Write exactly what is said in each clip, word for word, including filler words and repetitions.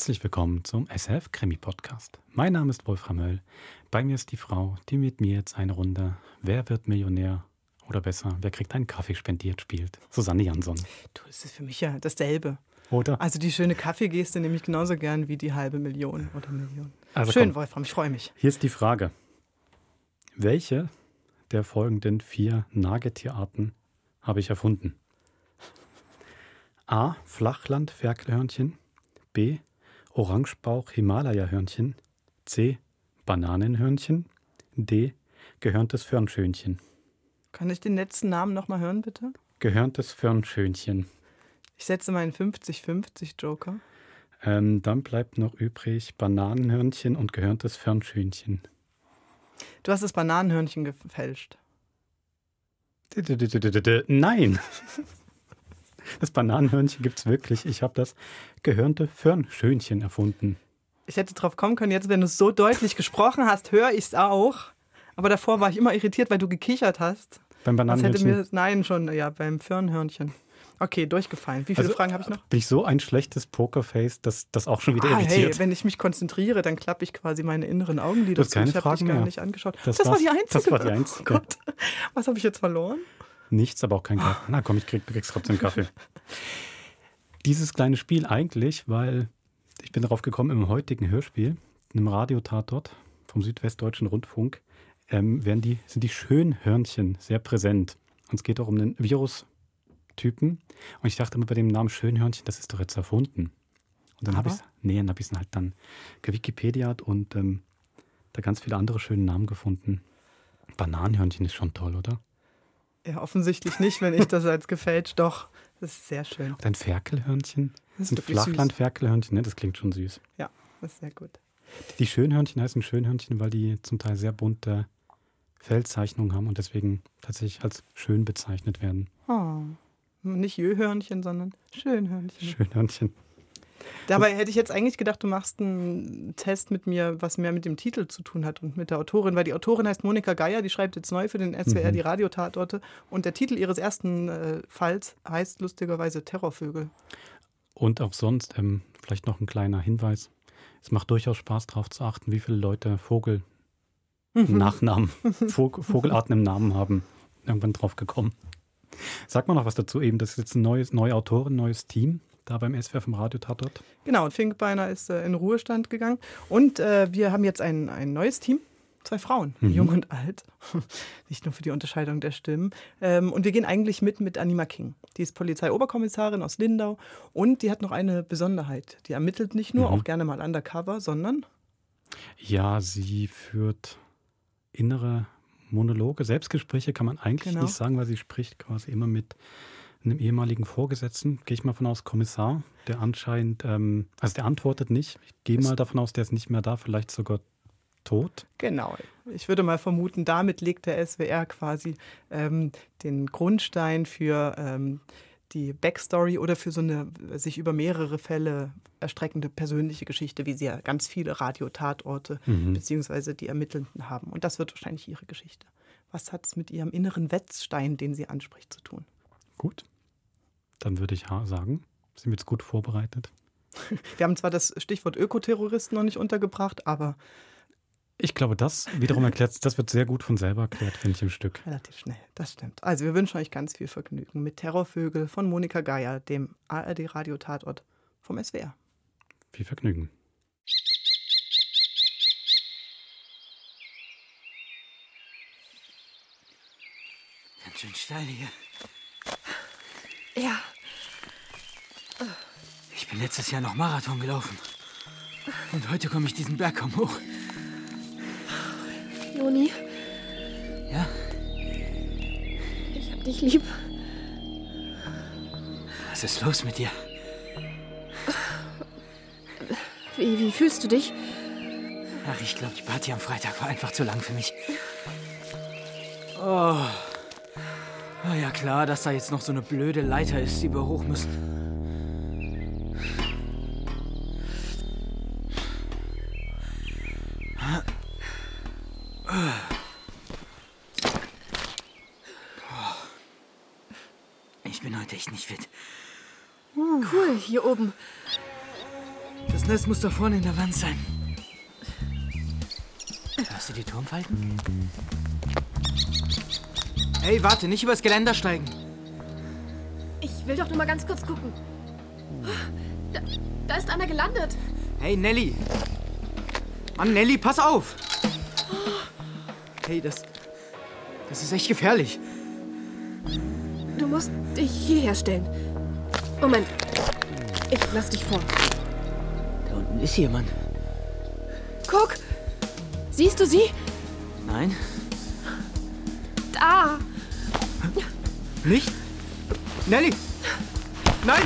Herzlich willkommen zum S W R-Krimi-Podcast. Mein Name ist Wolfram Möll. Bei mir ist die Frau, die mit mir jetzt eine Runde Wer wird Millionär? Oder besser, wer kriegt einen Kaffee spendiert spielt? Susanne Jansson. Du, es ist für mich ja dasselbe. Oder? Also die schöne Kaffeegeste nehme ich genauso gern wie die halbe Million oder Million. Also schön, komm. Wolfram, ich freue mich. Hier ist die Frage. Welche der folgenden vier Nagetierarten habe ich erfunden? A. Flachland-Ferkelhörnchen. B. Orangebauch-Himalaya-Hörnchen. C. Bananenhörnchen. D. Gehörntes Förnschönchen. Kann ich den letzten Namen nochmal hören, bitte? Gehörntes Förnschönchen. Ich setze meinen fünfzig fünfzig Joker. Ähm, dann bleibt noch übrig Bananenhörnchen und gehörntes Förnschönchen. Du hast das Bananenhörnchen gefälscht. Nein! Das Bananenhörnchen gibt's wirklich. Ich habe das gehörnte Förnschönchen erfunden. Ich hätte drauf kommen können, jetzt, wenn du es so deutlich gesprochen hast, höre ich es auch. Aber davor war ich immer irritiert, weil du gekichert hast. Beim Bananenhörnchen? Das hätte mir, nein, schon, ja, beim Förnhörnchen. Okay, durchgefallen. Wie viele also, Fragen habe ich noch? Bin ich so ein schlechtes Pokerface, dass das auch schon wieder ah, irritiert? Hey, wenn ich mich konzentriere, dann klappe ich quasi meine inneren Augenlider zu. Ich habe dich gar nicht angeschaut. Das, das war die einzige. Das war die einzige. Oh Gott. Was habe ich jetzt verloren? Nichts, aber auch kein Kaffee. Na komm, ich krieg, du kriegst trotzdem Kaffee. Dieses kleine Spiel eigentlich, weil ich bin darauf gekommen, im heutigen Hörspiel, einem Radiotatort vom Südwestdeutschen Rundfunk, ähm, werden die, sind die Schönhörnchen sehr präsent. Und es geht auch um den Virus-Typen. Und ich dachte immer bei dem Namen Schönhörnchen, das ist doch jetzt erfunden. Und dann habe ich es nee, dann habe ich es halt dann gewikipediat und ähm, da ganz viele andere schöne Namen gefunden. Bananenhörnchen ist schon toll, oder? Ja, offensichtlich nicht, wenn ich das als gefälscht. Doch, das ist sehr schön. Und ein Ferkelhörnchen? Das ist ein Flachland-Ferkelhörnchen, ne? Das klingt schon süß. Ja, das ist sehr gut. Die Schönhörnchen heißen Schönhörnchen, weil die zum Teil sehr bunte Fellzeichnungen haben und deswegen tatsächlich als schön bezeichnet werden. Oh, nicht Jöhörnchen, sondern Schönhörnchen. Schönhörnchen. Dabei hätte ich jetzt eigentlich gedacht, du machst einen Test mit mir, was mehr mit dem Titel zu tun hat und mit der Autorin, weil die Autorin heißt Monika Geier, die schreibt jetzt neu für den S W R mhm. die Radiotatorte und der Titel ihres ersten äh, Falls heißt lustigerweise Terrorvögel. Und auch sonst, ähm, vielleicht noch ein kleiner Hinweis, es macht durchaus Spaß darauf zu achten, wie viele Leute Vogel mhm. Nachnamen, Vog- Vogelarten im Namen haben, irgendwann drauf gekommen. Sag mal noch was dazu eben, das ist jetzt ein neues, neue Autorin, neues Team. Da beim S W R vom Radiotatort. Genau, und Finkbeiner ist äh, in Ruhestand gegangen. Und äh, wir haben jetzt ein, ein neues Team. Zwei Frauen, mhm. jung und alt. Nicht nur für die Unterscheidung der Stimmen. Ähm, und wir gehen eigentlich mit mit Anima King. Die ist Polizeioberkommissarin aus Lindau. Und die hat noch eine Besonderheit. Die ermittelt nicht nur, mhm. auch gerne mal undercover, sondern? Ja, sie führt innere Monologe. Selbstgespräche kann man eigentlich genau. nicht sagen, weil sie spricht quasi immer mit einem ehemaligen Vorgesetzten, gehe ich mal von aus, Kommissar, der anscheinend, ähm, also der antwortet nicht. Ich gehe mal davon aus, der ist nicht mehr da, vielleicht sogar tot. Genau. Ich würde mal vermuten, damit legt der S W R quasi ähm, den Grundstein für ähm, die Backstory oder für so eine sich über mehrere Fälle erstreckende persönliche Geschichte, wie sie ja ganz viele Radiotatorte mhm. beziehungsweise die Ermittelnden haben. Und das wird wahrscheinlich ihre Geschichte. Was hat es mit ihrem inneren Wetzstein, den sie anspricht, zu tun? Gut, dann würde ich sagen, sind wir jetzt gut vorbereitet. Wir haben zwar das Stichwort Ökoterroristen noch nicht untergebracht, aber... Ich glaube, das wiederum erklärt, das wird sehr gut von selber erklärt, finde ich, im Stück. Relativ schnell, das stimmt. Also wir wünschen euch ganz viel Vergnügen mit Terrorvögel von Monika Geier, dem A R D-Radio-Tatort vom S W R. Viel Vergnügen. Ganz schön steil hier. Ja. Ich bin letztes Jahr noch Marathon gelaufen. Und heute komme ich diesen Berg kaum hoch. Joni? Ja? Ich hab dich lieb. Was ist los mit dir? Wie, wie fühlst du dich? Ach, ich glaube, die Party am Freitag war einfach zu lang für mich. Oh... Oh ja, klar, dass da jetzt noch so eine blöde Leiter ist, die wir hoch müssen. Ich bin heute echt nicht fit. Cool, hier oben. Das Das muss da vorne in der Wand sein. Hast du die Turmfalken? Hey, warte, nicht übers Geländer steigen. Ich will doch nur mal ganz kurz gucken. Da, da ist einer gelandet. Hey, Nelly. Mann, Nelly, pass auf. Hey, das... Das ist echt gefährlich. Du musst dich hierher stellen. Moment. Ich lass dich vor. Da unten ist jemand. Guck. Siehst du sie? Nein. Da. Nicht? Nelly! Nein!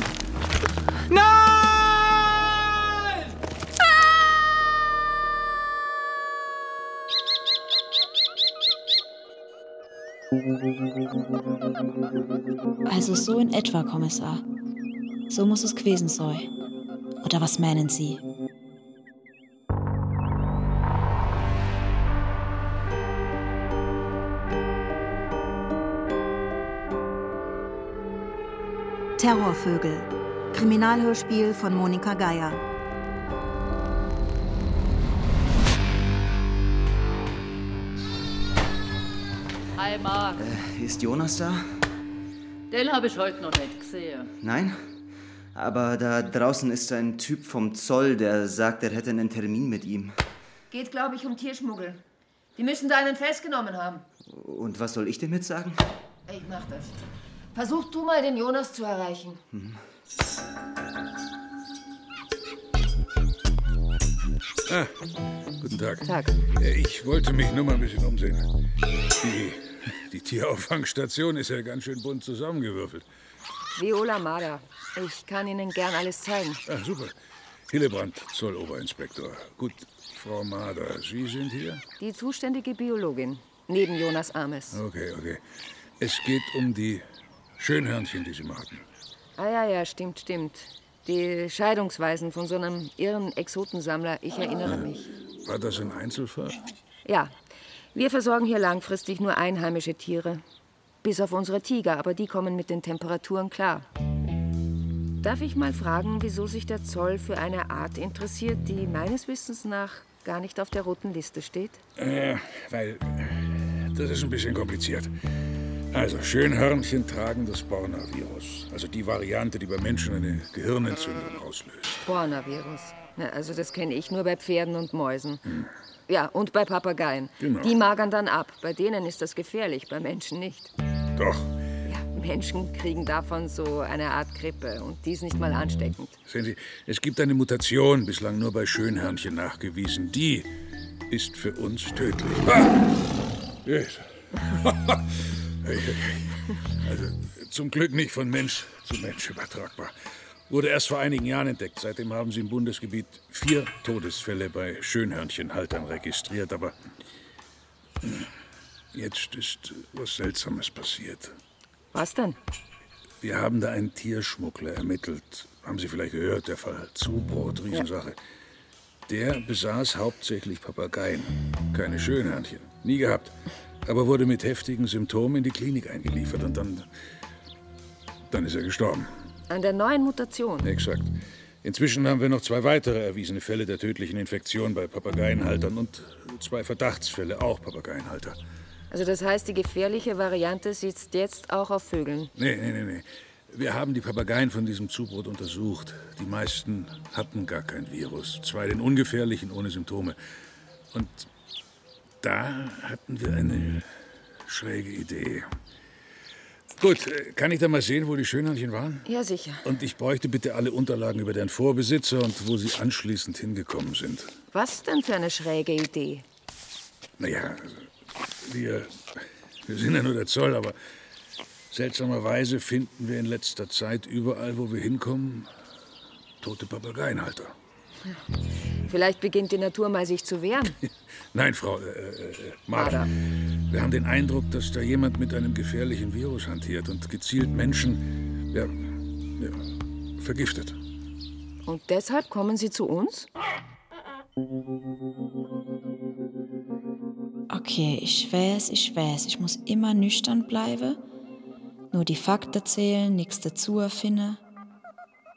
Nein! Also so in etwa, Kommissar. So muss es gewesen sein. Oder was meinen Sie? Terrorvögel. Kriminalhörspiel von Monika Geier. Hi, Marc. Äh, ist Jonas da? Den habe ich heute noch nicht gesehen. Nein? Aber da draußen ist ein Typ vom Zoll, der sagt, er hätte einen Termin mit ihm. Geht, glaube ich, um Tierschmuggel. Die müssen da einen festgenommen haben. Und was soll ich denn mit sagen? Ich mach das. Versuch du mal, den Jonas zu erreichen. Hm. Ah, guten Tag. Tag. Ich wollte mich nur mal ein bisschen umsehen. Die, die Tierauffangstation ist ja ganz schön bunt zusammengewürfelt. Viola Mader. Ich kann Ihnen gern alles zeigen. Ach, super. Hillebrand, Zolloberinspektor. Gut, Frau Mader, Sie sind hier? Die zuständige Biologin, neben Jonas Ames. Okay, okay. Es geht um die Schönhörnchen, die Sie machten. Ah ja, ja, stimmt, stimmt. Die Scheidungsweisen von so einem irren Exotensammler, ich erinnere mich. War das ein Einzelfall? Ja, wir versorgen hier langfristig nur einheimische Tiere. Bis auf unsere Tiger, aber die kommen mit den Temperaturen klar. Darf ich mal fragen, wieso sich der Zoll für eine Art interessiert, die meines Wissens nach gar nicht auf der roten Liste steht? Äh, weil das ist ein bisschen kompliziert. Also, Schönhörnchen tragen das Borna-Virus. Also die Variante, die bei Menschen eine Gehirnentzündung auslöst. Borna-Virus. Na, also das kenne ich nur bei Pferden und Mäusen. Hm. Ja, und bei Papageien. Genau. Die magern dann ab. Bei denen ist das gefährlich, bei Menschen nicht. Doch. Ja, Menschen kriegen davon so eine Art Grippe. Und die ist nicht mal ansteckend. Sehen Sie, es gibt eine Mutation, bislang nur bei Schönhörnchen nachgewiesen. Die ist für uns tödlich. Ah! Yes. Also, zum Glück nicht von Mensch zu Mensch übertragbar. Wurde erst vor einigen Jahren entdeckt. Seitdem haben sie im Bundesgebiet vier Todesfälle bei Schönhörnchenhaltern registriert. Aber jetzt ist was Seltsames passiert. Was denn? Wir haben da einen Tierschmuggler ermittelt. Haben Sie vielleicht gehört, der Fall Zubrot, Riesensache. Ja. Der besaß hauptsächlich Papageien. Keine Schönhörnchen. Nie gehabt. Aber wurde mit heftigen Symptomen in die Klinik eingeliefert und dann, dann ist er gestorben. An der neuen Mutation? Exakt. Inzwischen haben wir noch zwei weitere erwiesene Fälle der tödlichen Infektion bei Papageienhaltern und zwei Verdachtsfälle, auch Papageienhalter. Also das heißt, die gefährliche Variante sitzt jetzt auch auf Vögeln? Nee, nee, nee, nee. Wir haben die Papageien von diesem Zubrot untersucht. Die meisten hatten gar kein Virus. Zwei den ungefährlichen ohne Symptome. Und... Da hatten wir eine schräge Idee. Gut, kann ich da mal sehen, wo die Schönhörnchen waren? Ja, sicher. Und ich bräuchte bitte alle Unterlagen über deren Vorbesitzer und wo sie anschließend hingekommen sind. Was denn für eine schräge Idee? Naja, also, wir, wir sind ja nur der Zoll, aber seltsamerweise finden wir in letzter Zeit überall, wo wir hinkommen, tote Papageienhalter. Vielleicht beginnt die Natur mal, sich zu wehren. Nein, Frau äh, äh, Mader. Wir haben den Eindruck, dass da jemand mit einem gefährlichen Virus hantiert und gezielt Menschen ja, ja, vergiftet. Und deshalb kommen Sie zu uns? Okay, ich weiß, ich weiß. Ich muss immer nüchtern bleiben. Nur die Fakten zählen, nichts dazu erfinden.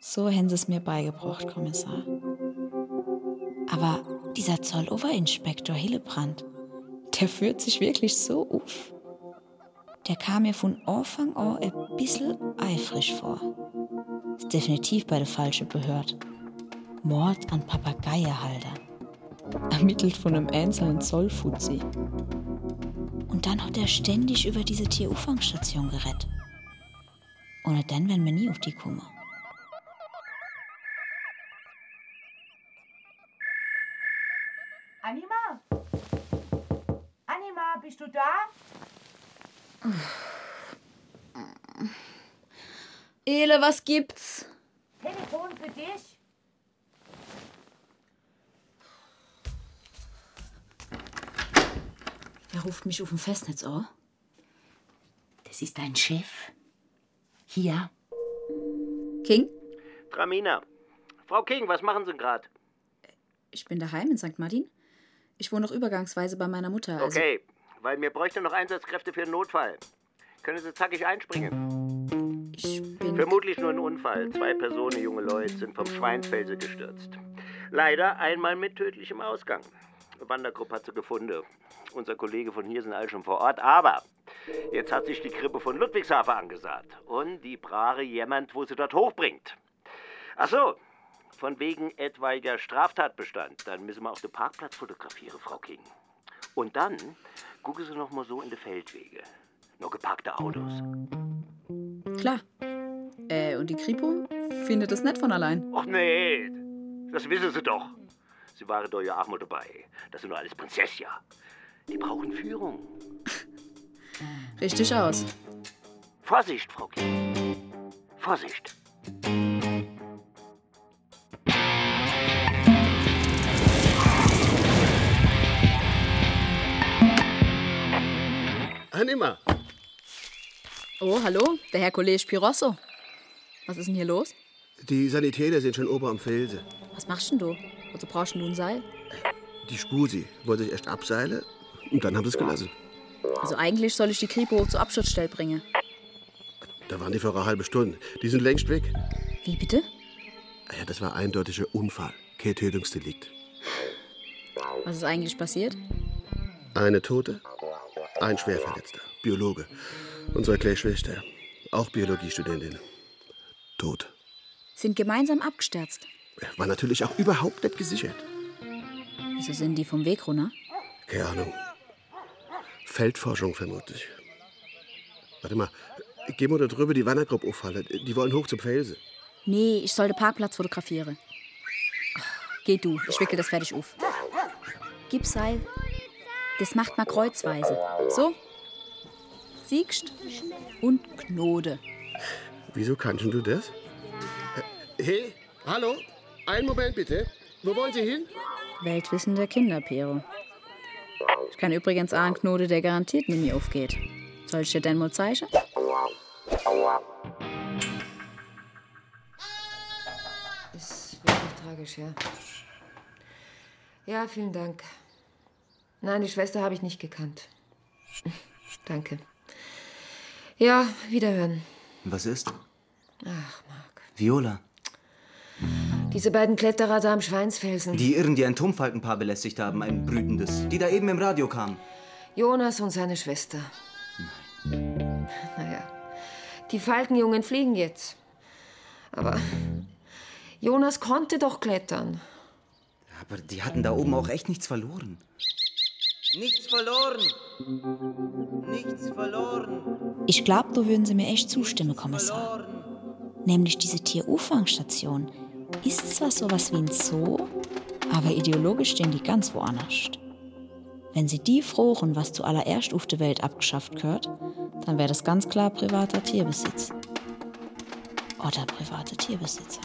So haben Sie es mir beigebracht, Kommissar. Aber dieser Zolloberinspektor Hillebrand, der führt sich wirklich so auf. Der kam mir von Anfang an ein bisschen eifrig vor. Ist definitiv bei der falschen Behörde. Mord an Papageienhalter. Ermittelt von einem einzelnen Zollfuzzi. Und dann hat er ständig über diese Tieruffangstation gerettet. Ohne dann wären wir nie auf die Kumme. Anima? Anima, bist du da? Ele, was gibt's? Telefon für dich. Er ruft mich auf dem Festnetz an. Das ist dein Chef. Hier. King? Tramina. Frau King, was machen Sie gerade? Ich bin daheim in Sankt Martin. Ich wohne noch übergangsweise bei meiner Mutter. Also okay, weil mir bräuchte noch Einsatzkräfte für einen Notfall. Können Sie zackig einspringen? Ich bin... Vermutlich nur ein Unfall. Zwei Personen, junge Leute, sind vom Schweinsfelsen gestürzt. Leider einmal mit tödlichem Ausgang. Wandergruppe hat sie gefunden. Unser Kollege von hier sind alle schon vor Ort. Aber jetzt hat sich die Krippe von Ludwigshafen angesagt. Und die brare jemand, wo sie dort hochbringt. Ach so, von wegen etwaiger Straftatbestand. Dann müssen wir auf den Parkplatz fotografieren, Frau King. Und dann gucken Sie noch mal so in die Feldwege. Noch geparkte Autos. Klar. Äh, und die Kripo findet das nicht von allein. Och nee, das wissen Sie doch. Sie waren doch ja auch mal dabei. Das sind nur alles Prinzesschen. Die brauchen Führung. Richtig aus. Vorsicht, Frau King. Vorsicht. Anima. Oh, hallo, der Herr Kollege Piroso. Was ist denn hier los? Die Sanitäter sind schon oben am Felsen. Was machst denn du? Wozu brauchst du ein Seil? Die Spusi wollte sich erst abseilen und dann haben sie es gelassen. Also eigentlich soll ich die Kripo zur Abschutzstelle bringen. Da waren die vor einer halben Stunde. Die sind längst weg. Wie bitte? Ja, das war eindeutig ein Unfall. Kein Tötungsdelikt. Was ist eigentlich passiert? Eine Tote, ein Schwerverletzter, Biologe. Unsere kleine Schwester, auch Biologiestudentin. Tot. Sind gemeinsam abgestürzt. War natürlich auch überhaupt nicht gesichert. Wieso sind die vom Weg runter? Keine Ahnung. Feldforschung vermutlich. Warte mal, geh mal da drüben die Wandergruppe aufhalten. Die wollen hoch zum Felsen. Nee, ich soll den Parkplatz fotografieren. Ach, geh du, ich wickel das fertig auf. Gib Seil. Das macht man kreuzweise. So. Siegst und Knode. Wieso kannst du das? Hey, hallo? Einen Moment bitte. Wo wollen Sie hin? Weltwissen der Kinder, Pero. Ich kann übrigens auch einen Knoten, der garantiert nicht mehr aufgeht. Soll ich dir denn mal zeigen? Ist wirklich tragisch, ja. Ja, vielen Dank. Nein, die Schwester habe ich nicht gekannt. Danke. Ja, wiederhören. Was ist? Ach, Marc. Viola. Diese beiden Kletterer da am Schweinsfelsen. Die Irren, die ein Turmfalkenpaar belästigt haben, ein brütendes. Die da eben im Radio kamen. Jonas und seine Schwester. Nein. Naja, die Falkenjungen fliegen jetzt. Aber Jonas konnte doch klettern. Aber die hatten da oben auch echt nichts verloren. Nichts verloren. Nichts verloren. Ich glaube, da würden Sie mir echt zustimmen, Kommissar. Nämlich diese Tierufangstation. Ist zwar sowas wie ein Zoo, aber ideologisch stehen die ganz woanders. Wenn sie die frochen, was zuallererst auf der Welt abgeschafft gehört, dann wäre das ganz klar privater Tierbesitz. Oder private Tierbesitzer.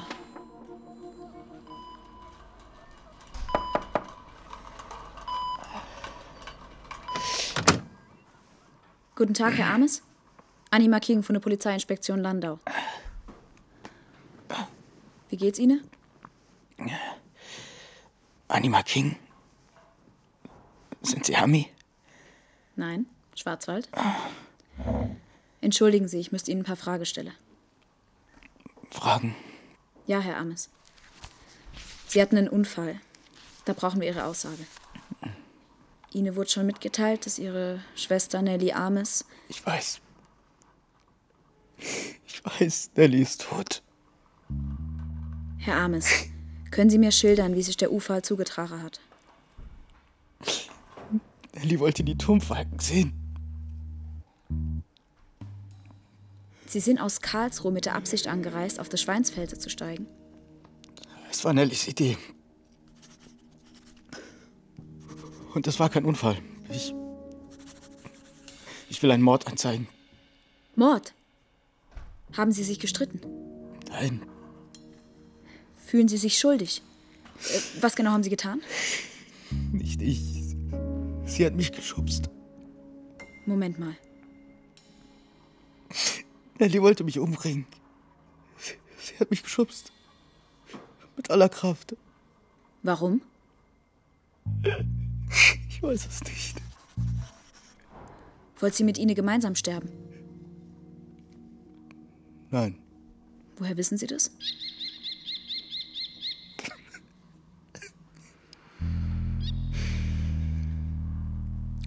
Guten Tag, Herr Ames. Anima King von der Polizeiinspektion Landau. Wie geht's Ihnen? Anima King? Sind Sie Hami? Nein, Schwarzwald. Entschuldigen Sie, ich müsste Ihnen ein paar Fragen stellen. Fragen? Ja, Herr Ames. Sie hatten einen Unfall. Da brauchen wir Ihre Aussage. Ihnen wurde schon mitgeteilt, dass Ihre Schwester Nelly Ames... Ich weiß. Ich weiß, Nelly ist tot. Herr Ames, können Sie mir schildern, wie sich der Unfall zugetragen hat? Nelly wollte die Turmfalken sehen. Sie sind aus Karlsruhe mit der Absicht angereist, auf das Schweinsfelden zu steigen? Es war Nellys Idee. Und das war kein Unfall. Ich, ich will einen Mord anzeigen. Mord? Haben Sie sich gestritten? Nein. Fühlen Sie sich schuldig? Was genau haben Sie getan? Nicht ich. Sie hat mich geschubst. Moment mal. Nelly wollte mich umbringen. Sie hat mich geschubst. Mit aller Kraft. Warum? Ich weiß es nicht. Wollt sie mit Ihnen gemeinsam sterben? Nein. Woher wissen Sie das?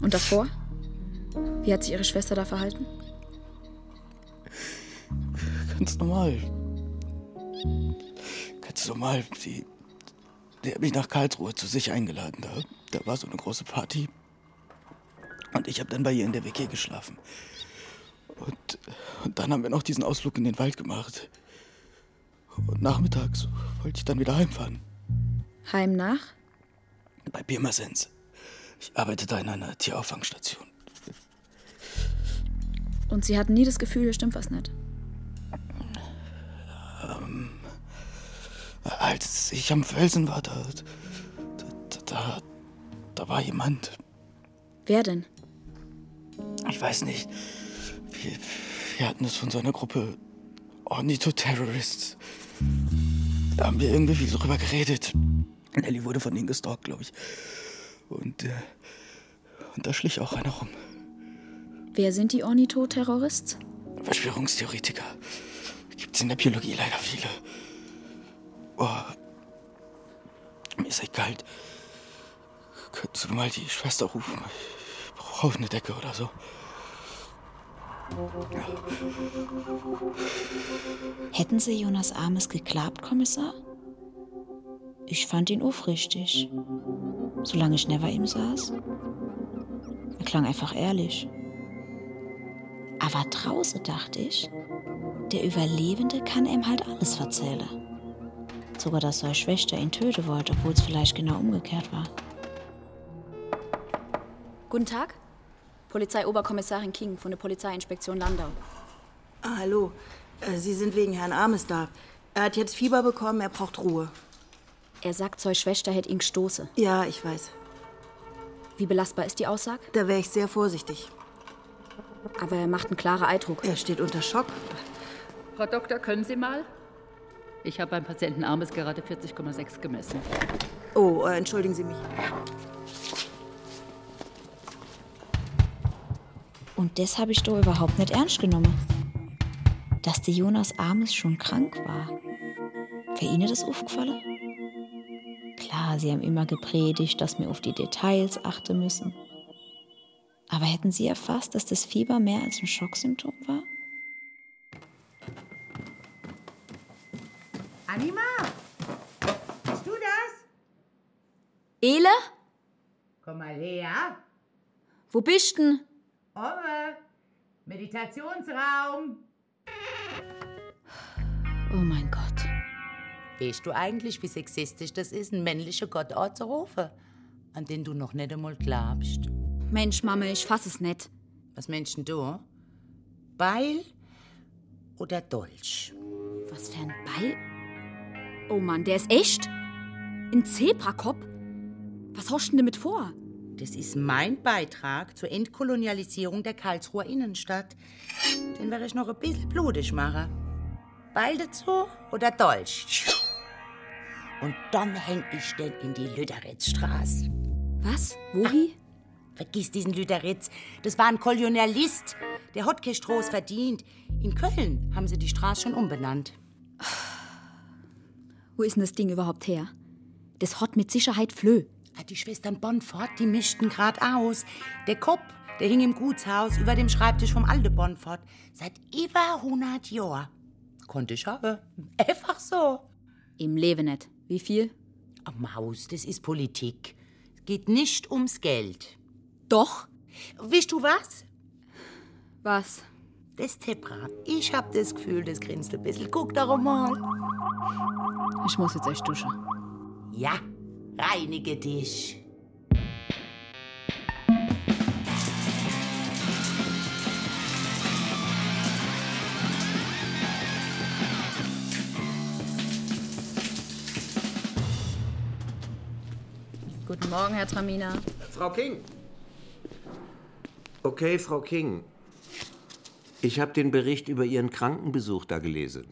Und davor? Wie hat sich Ihre Schwester da verhalten? Ganz normal. Ganz normal. Sie, sie hat mich nach Karlsruhe zu sich eingeladen. Da, da war so eine große Party. Und ich habe dann bei ihr in der W G geschlafen. Und, und dann haben wir noch diesen Ausflug in den Wald gemacht. Und nachmittags wollte ich dann wieder heimfahren. Heim nach? Bei Pirmasens. Ich arbeite da in einer Tierauffangstation. Und Sie hatten nie das Gefühl, hier stimmt was nicht? Ähm, als ich am Felsen war, da da, da, da war jemand. Wer denn? Ich weiß nicht. Wir, wir hatten es von so einer Gruppe Ornitho-Terrorists. Da haben wir irgendwie viel drüber geredet. Nelly wurde von denen gestalkt, glaube ich. Und, äh, und da schlich auch einer rum. Wer sind die Ornitho-Terrorists? Verschwörungstheoretiker. Gibt's in der Biologie leider viele. Oh, mir ist echt kalt. Könntest du mal die Schwester rufen? Ich brauche eine Decke oder so. Ja. Hätten Sie Jonas Ames geklappt, Kommissar? Ich fand ihn aufrichtig. Solange ich neben ihm saß. Er klang einfach ehrlich. Aber draußen dachte ich, der Überlebende kann ihm halt alles erzählen. Sogar, dass seine Schwester ihn töten wollte, obwohl es vielleicht genau umgekehrt war. Guten Tag, Polizeioberkommissarin King von der Polizeiinspektion Landau. Ah, hallo, Sie sind wegen Herrn Ames da. Er hat jetzt Fieber bekommen, er braucht Ruhe. Er sagt, seine Schwester hätte ihn gestoßen. Ja, ich weiß. Wie belastbar ist die Aussage? Da wäre ich sehr vorsichtig. Aber er macht einen klaren Eindruck. Er steht unter Schock. Frau Doktor, können Sie mal? Ich habe beim Patienten Ames gerade vierzig Komma sechs gemessen. Oh, äh, entschuldigen Sie mich. Und das habe ich doch überhaupt nicht ernst genommen. Dass der Jonas Ames schon krank war. Wäre Ihnen das aufgefallen? Klar, Sie haben immer gepredigt, dass wir auf die Details achten müssen. Aber hätten Sie erfasst, dass das Fieber mehr als ein Schocksymptom war? Anima! Bist du das? Ele? Komm mal her. Wo bist denn? Omme. Meditationsraum. Oh mein Gott. Weißt du eigentlich, wie sexistisch das ist, einen männlichen Gottort zu rufen? An den du noch nicht einmal glaubst. Mensch, Mama, ich fass es nicht. Was meinst denn du? Beil oder Dolch? Was für ein Beil? Oh Mann, der ist echt? Ein Zebrakopf? Was hast du denn damit vor? Das ist mein Beitrag zur Entkolonialisierung der Karlsruher Innenstadt. Den werde ich noch ein bisschen blutig machen. Beil dazu oder Dolch? Und dann häng ich den in die Lüderitzstraße. Was? Wohin? Vergiss diesen Lüderitz. Das war ein Kolonialist. Der hat keinen Stroß verdient. In Köln haben sie die Straße schon umbenannt. Wo ist denn das Ding überhaupt her? Das hat mit Sicherheit Flö. Die Schwestern Bonfort, die mischten grad aus. Der Kopf, der hing im Gutshaus über dem Schreibtisch vom alten Bonfort. Seit über hundert Jahren. Konnte ich haben. Einfach so. Im Leben nicht. Wie viel? Oh, Maus, das ist Politik. Es geht nicht ums Geld. Doch. Weißt du was? Was? Das Zebra. Ich hab das Gefühl, das grinst ein bisschen. Guck darum mal. Ich muss jetzt echt duschen. Ja, reinige dich. Guten Morgen, Herr Tramina. Frau King. Okay, Frau King. Ich habe den Bericht über Ihren Krankenbesuch da gelesen.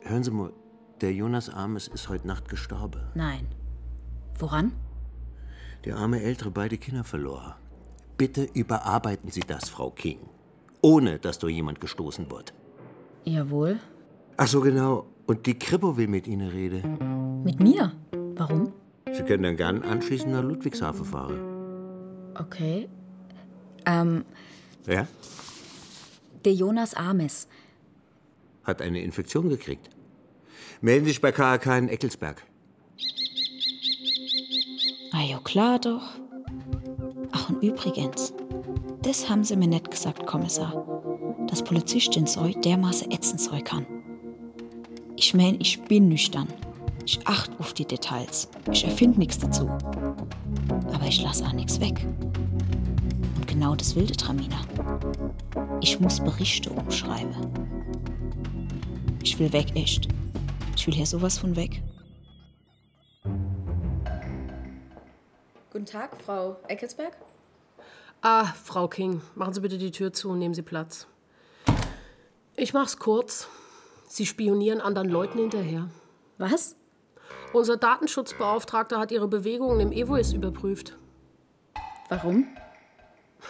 Hören Sie mal, der Jonas Ames ist heute Nacht gestorben. Nein. Woran? Der arme Ältere beide Kinder verlor. Bitte überarbeiten Sie das, Frau King. Ohne, dass durch jemand gestoßen wird. Jawohl. Ach so, genau. Und die Kripo will mit Ihnen reden. Mit mir? Warum? Sie können dann gern anschließend nach Ludwigshafen fahren. Okay. Ähm... Ja? Der Jonas Ames hat eine Infektion gekriegt. Melden Sie sich bei K A K in Eckelsberg. Ah ja, klar doch. Ach, und übrigens, das haben Sie mir nicht gesagt, Kommissar, dass Polizistin sei dermaßen ätzend sein kann. Ich meine, ich bin nüchtern. Ich achte auf die Details. Ich erfinde nichts dazu. Aber ich lasse auch nichts weg. Und genau das will die Tramina. Ich muss Berichte umschreiben. Ich will weg, echt. Ich will hier sowas von weg. Guten Tag, Frau Eckelsberg. Ah, Frau King, machen Sie bitte die Tür zu und nehmen Sie Platz. Ich mach's kurz. Sie spionieren anderen Leuten hinterher. Was? Unser Datenschutzbeauftragter hat Ihre Bewegungen im E W O I S überprüft. Warum?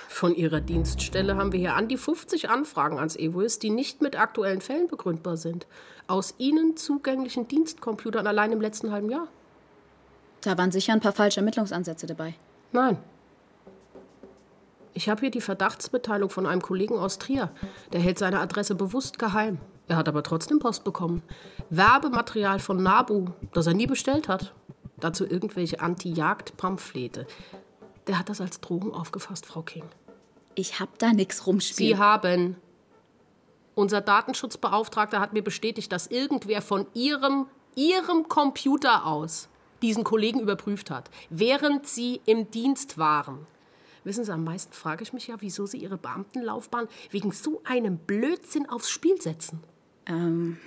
Von Ihrer Dienststelle haben wir hier an die fünfzig Anfragen ans E W O I S, die nicht mit aktuellen Fällen begründbar sind. Aus Ihnen zugänglichen Dienstcomputern allein im letzten halben Jahr. Da waren sicher ein paar falsche Ermittlungsansätze dabei. Nein. Ich habe hier die Verdachtsmitteilung von einem Kollegen aus Trier. Der hält seine Adresse bewusst geheim. Er hat aber trotzdem Post bekommen. Werbematerial von N A B U, das er nie bestellt hat. Dazu irgendwelche Anti-Jagd-Pamphlete. Der hat das als Drogen aufgefasst, Frau King. Ich hab da nichts rumspielen. Sie haben. Unser Datenschutzbeauftragter hat mir bestätigt, dass irgendwer von Ihrem, Ihrem Computer aus diesen Kollegen überprüft hat, während Sie im Dienst waren. Wissen Sie, am meisten frage ich mich ja, wieso Sie Ihre Beamtenlaufbahn wegen so einem Blödsinn aufs Spiel setzen. Ähm.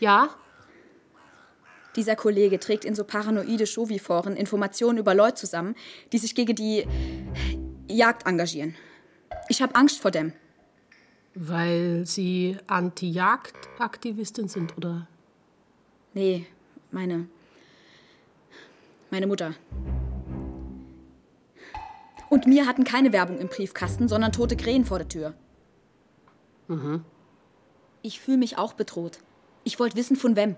Ja? Dieser Kollege trägt in so paranoide Shovi-Foren Informationen über Leute zusammen, die sich gegen die Jagd engagieren. Ich habe Angst vor dem. Weil Sie Anti-Jagd-Aktivistin sind, oder? Nee, meine... meine Mutter. Und wir hatten keine Werbung im Briefkasten, sondern tote Krähen vor der Tür. Mhm. Ich fühle mich auch bedroht. Ich wollte wissen, von wem.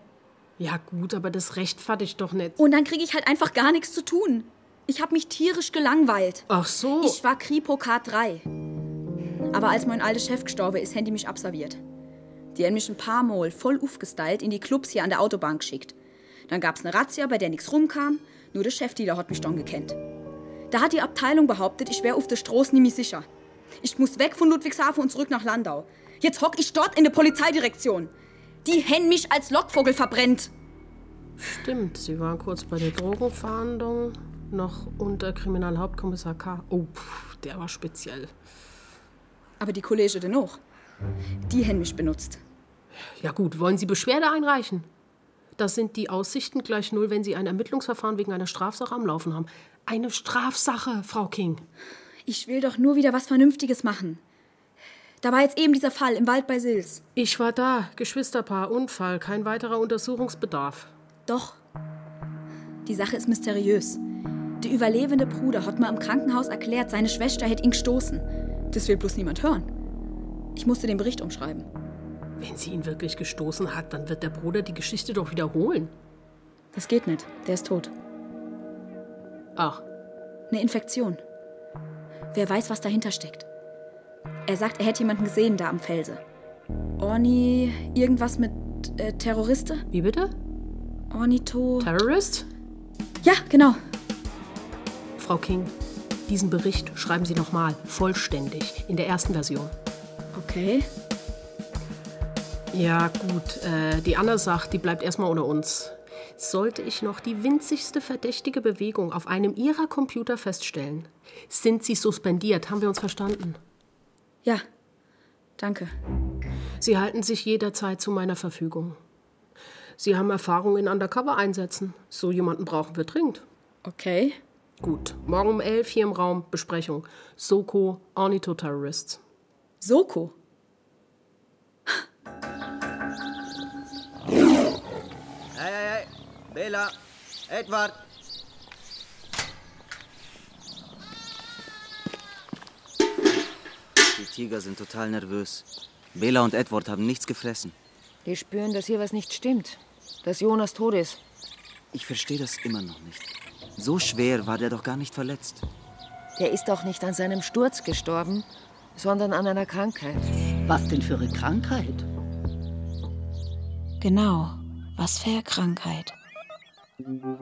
Ja gut, aber das rechtfertigt doch nicht. Und dann kriege ich halt einfach gar nichts zu tun. Ich habe mich tierisch gelangweilt. Ach so. Ich war Kripo K drei. Aber als mein alter Chef gestorben ist, haben die mich abserviert. Die haben mich ein paar Mal voll aufgestylt in die Clubs hier an der Autobahn geschickt. Dann gab's eine Razzia, bei der nichts rumkam. Nur der Chefdealer hat mich dann gekannt. Da hat die Abteilung behauptet, ich wäre auf der Straße nicht mehr sicher. Ich muss weg von Ludwigshafen und zurück nach Landau. Jetzt hock ich dort in der Polizeidirektion. Die hätten mich als Lockvogel verbrennt. Stimmt, Sie waren kurz bei der Drogenfahndung, noch unter Kriminalhauptkommissar K. Oh, pff, der war speziell. Aber die Kollegen dennoch, die hätten mich benutzt. Ja gut, wollen Sie Beschwerde einreichen? Das sind die Aussichten gleich null, wenn Sie ein Ermittlungsverfahren wegen einer Strafsache am Laufen haben. Eine Strafsache, Frau King. Ich will doch nur wieder was Vernünftiges machen. Da war jetzt eben dieser Fall im Wald bei Sils. Ich war da. Geschwisterpaar, Unfall, kein weiterer Untersuchungsbedarf. Doch. Die Sache ist mysteriös. Der überlebende Bruder hat mir im Krankenhaus erklärt, seine Schwester hätte ihn gestoßen. Das will bloß niemand hören. Ich musste den Bericht umschreiben. Wenn sie ihn wirklich gestoßen hat, dann wird der Bruder die Geschichte doch wiederholen. Das geht nicht, der ist tot. Ach. Eine Infektion. Wer weiß, was dahinter steckt. Er sagt, er hätte jemanden gesehen da am Felse. Orni, irgendwas mit äh, Terroristen? Wie bitte? Ornitho... Terrorist? Ja, genau. Frau King, diesen Bericht schreiben Sie nochmal, vollständig, in der ersten Version. Okay. Ja, gut, äh, die Anna sagt, die bleibt erstmal ohne uns. Sollte ich noch die winzigste verdächtige Bewegung auf einem Ihrer Computer feststellen, sind Sie suspendiert, haben wir uns verstanden? Ja, danke. Sie halten sich jederzeit zu meiner Verfügung. Sie haben Erfahrung in Undercover-Einsätzen. So jemanden brauchen wir dringend. Okay. Gut, morgen um elf hier im Raum, Besprechung. Soko, Ornitho-Terrorists. Soko? Hey, hey, hey, Bela, Edward. Die Tiger sind total nervös. Bela und Edward haben nichts gefressen. Die spüren, dass hier was nicht stimmt. Dass Jonas tot ist. Ich verstehe das immer noch nicht. So schwer war der doch gar nicht verletzt. Der ist doch nicht an seinem Sturz gestorben, sondern an einer Krankheit. Was denn für eine Krankheit? Genau, was für eine Krankheit?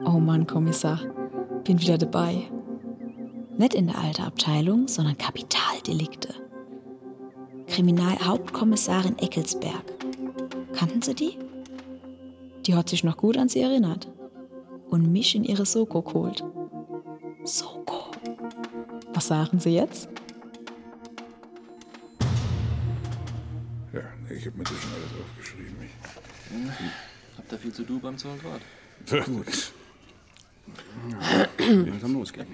Oh Mann, Kommissar, bin wieder dabei. Nicht in der alten Abteilung, sondern Kapitaldelikte. Kriminalhauptkommissarin Eckelsberg. Kannten Sie die? Die hat sich noch gut an sie erinnert. Und mich in ihre Soko geholt. Soko. Was sagen Sie jetzt? Ja, ich hab mir das schon alles aufgeschrieben. Ich hm. Habt da viel zu tun beim Zollgrad? Gut. Ja, dann losgehen.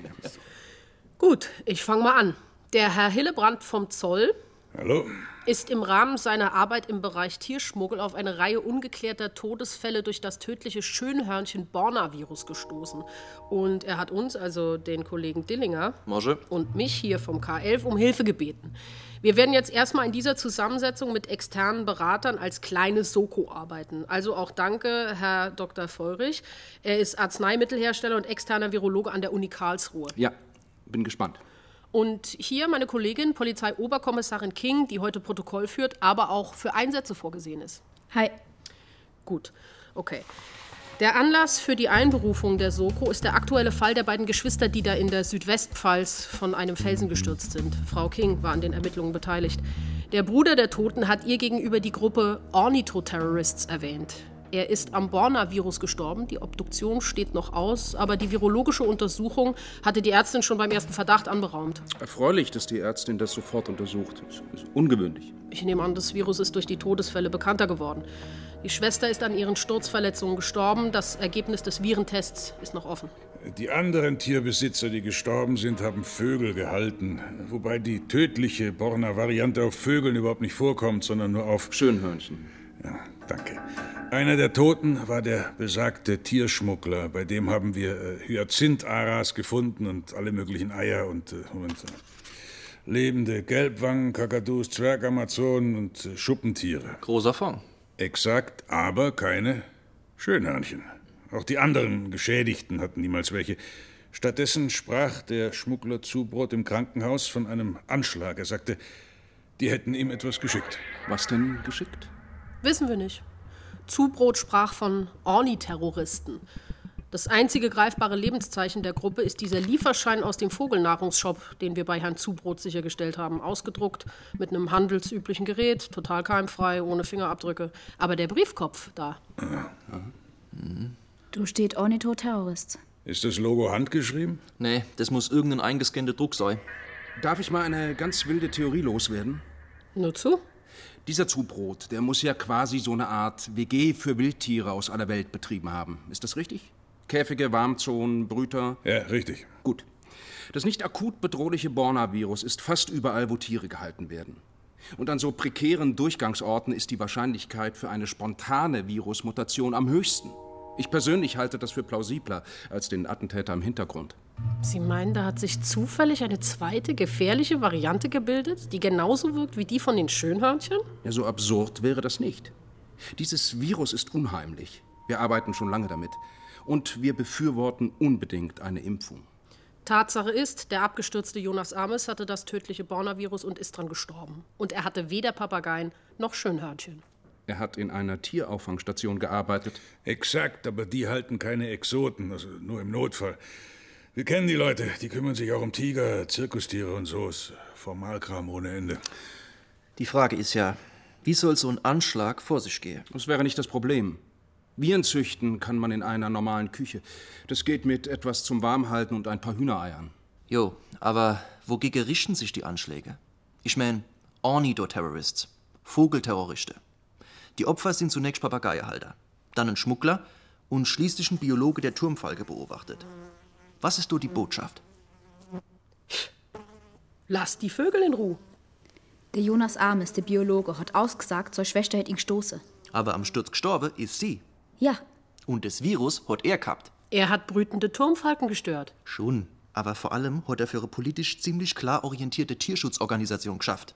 Gut, ich fange mal an. Der Herr Hillebrand vom Zoll... Hallo. Ist im Rahmen seiner Arbeit im Bereich Tierschmuggel auf eine Reihe ungeklärter Todesfälle durch das tödliche Schönhörnchen Borna-Virus gestoßen. Und er hat uns, also den Kollegen Dillinger Marge. Und mich hier vom K elf, um Hilfe gebeten. Wir werden jetzt erstmal in dieser Zusammensetzung mit externen Beratern als kleine Soko arbeiten. Also auch danke, Herr Doktor Feurich. Er ist Arzneimittelhersteller und externer Virologe an der Uni Karlsruhe. Ja, bin gespannt. Und hier meine Kollegin, Polizeioberkommissarin King, die heute Protokoll führt, aber auch für Einsätze vorgesehen ist. Hi. Gut, okay. Der Anlass für die Einberufung der Soko ist der aktuelle Fall der beiden Geschwister, die da in der Südwestpfalz von einem Felsen gestürzt sind. Frau King war an den Ermittlungen beteiligt. Der Bruder der Toten hat ihr gegenüber die Gruppe Ornitho-Terrorists erwähnt. Er ist am Borna-Virus gestorben, die Obduktion steht noch aus, aber die virologische Untersuchung hatte die Ärztin schon beim ersten Verdacht anberaumt. Erfreulich, dass die Ärztin das sofort untersucht. Das ist ungewöhnlich. Ich nehme an, das Virus ist durch die Todesfälle bekannter geworden. Die Schwester ist an ihren Sturzverletzungen gestorben, das Ergebnis des Virentests ist noch offen. Die anderen Tierbesitzer, die gestorben sind, haben Vögel gehalten, wobei die tödliche Borna-Variante auf Vögeln überhaupt nicht vorkommt, sondern nur auf Schönhörnchen. Ja, danke. Einer der Toten war der besagte Tierschmuggler. Bei dem haben wir äh, Hyazinth-Aras gefunden und alle möglichen Eier und, äh, und äh, lebende Gelbwangen-Kakadus, Zwergamazonen und äh, Schuppentiere. Großer Fond. Exakt, aber keine Schönhörnchen. Auch die anderen Geschädigten hatten niemals welche. Stattdessen sprach der Schmuggler Zubrot im Krankenhaus von einem Anschlag. Er sagte, die hätten ihm etwas geschickt. Was denn geschickt? Wissen wir nicht. Zubrot sprach von Orni-Terroristen. Das einzige greifbare Lebenszeichen der Gruppe ist dieser Lieferschein aus dem Vogelnahrungsshop, den wir bei Herrn Zubrot sichergestellt haben. Ausgedruckt mit einem handelsüblichen Gerät, total keimfrei, ohne Fingerabdrücke. Aber der Briefkopf da. Ja. Mhm. Du steht Ornitho-Terrorist. Ist das Logo handgeschrieben? Nee, das muss irgendein eingescannter Druck sein. Darf ich mal eine ganz wilde Theorie loswerden? Nur zu? Dieser Zubrot, der muss ja quasi so eine Art W G für Wildtiere aus aller Welt betrieben haben. Ist das richtig? Käfige, Warmzonen, Brüter? Ja, richtig. Gut. Das nicht akut bedrohliche Borna-Virus ist fast überall, wo Tiere gehalten werden. Und an so prekären Durchgangsorten ist die Wahrscheinlichkeit für eine spontane Virusmutation am höchsten. Ich persönlich halte das für plausibler als den Attentäter im Hintergrund. Sie meinen, da hat sich zufällig eine zweite, gefährliche Variante gebildet, die genauso wirkt wie die von den Schönhörnchen? Ja, so absurd wäre das nicht. Dieses Virus ist unheimlich. Wir arbeiten schon lange damit. und wir befürworten unbedingt eine Impfung. Tatsache ist, der abgestürzte Jonas Ames hatte das tödliche Borna-Virus und ist dran gestorben. Und er hatte weder Papageien noch Schönhörnchen. Er hat in einer Tierauffangstation gearbeitet. Exakt, aber die halten keine Exoten, also nur im Notfall. Wir kennen die Leute, die kümmern sich auch um Tiger, Zirkustiere und so. Formalkram ohne Ende. Die Frage ist ja, wie soll so ein Anschlag vor sich gehen? Das wäre nicht das Problem. Viren züchten kann man in einer normalen Küche. Das geht mit etwas zum Warmhalten und ein paar Hühnereiern. Jo, aber wogegen richten sich die Anschläge? Ich meine, Ornitho-Terrorists, Vogelterroristen. Die Opfer sind zunächst Papageienhalter, dann ein Schmuggler und schließlich ein Biologe, der Turmfalken beobachtet. Was ist da die Botschaft? Lasst die Vögel in Ruhe. Der Jonas Ames, der Biologe, hat ausgesagt, seine Schwester hätte ihn gestoßen. Aber am Sturz gestorben ist sie. Ja. Und das Virus hat er gehabt. Er hat brütende Turmfalken gestört. Schon, aber vor allem hat er für eine politisch ziemlich klar orientierte Tierschutzorganisation geschafft.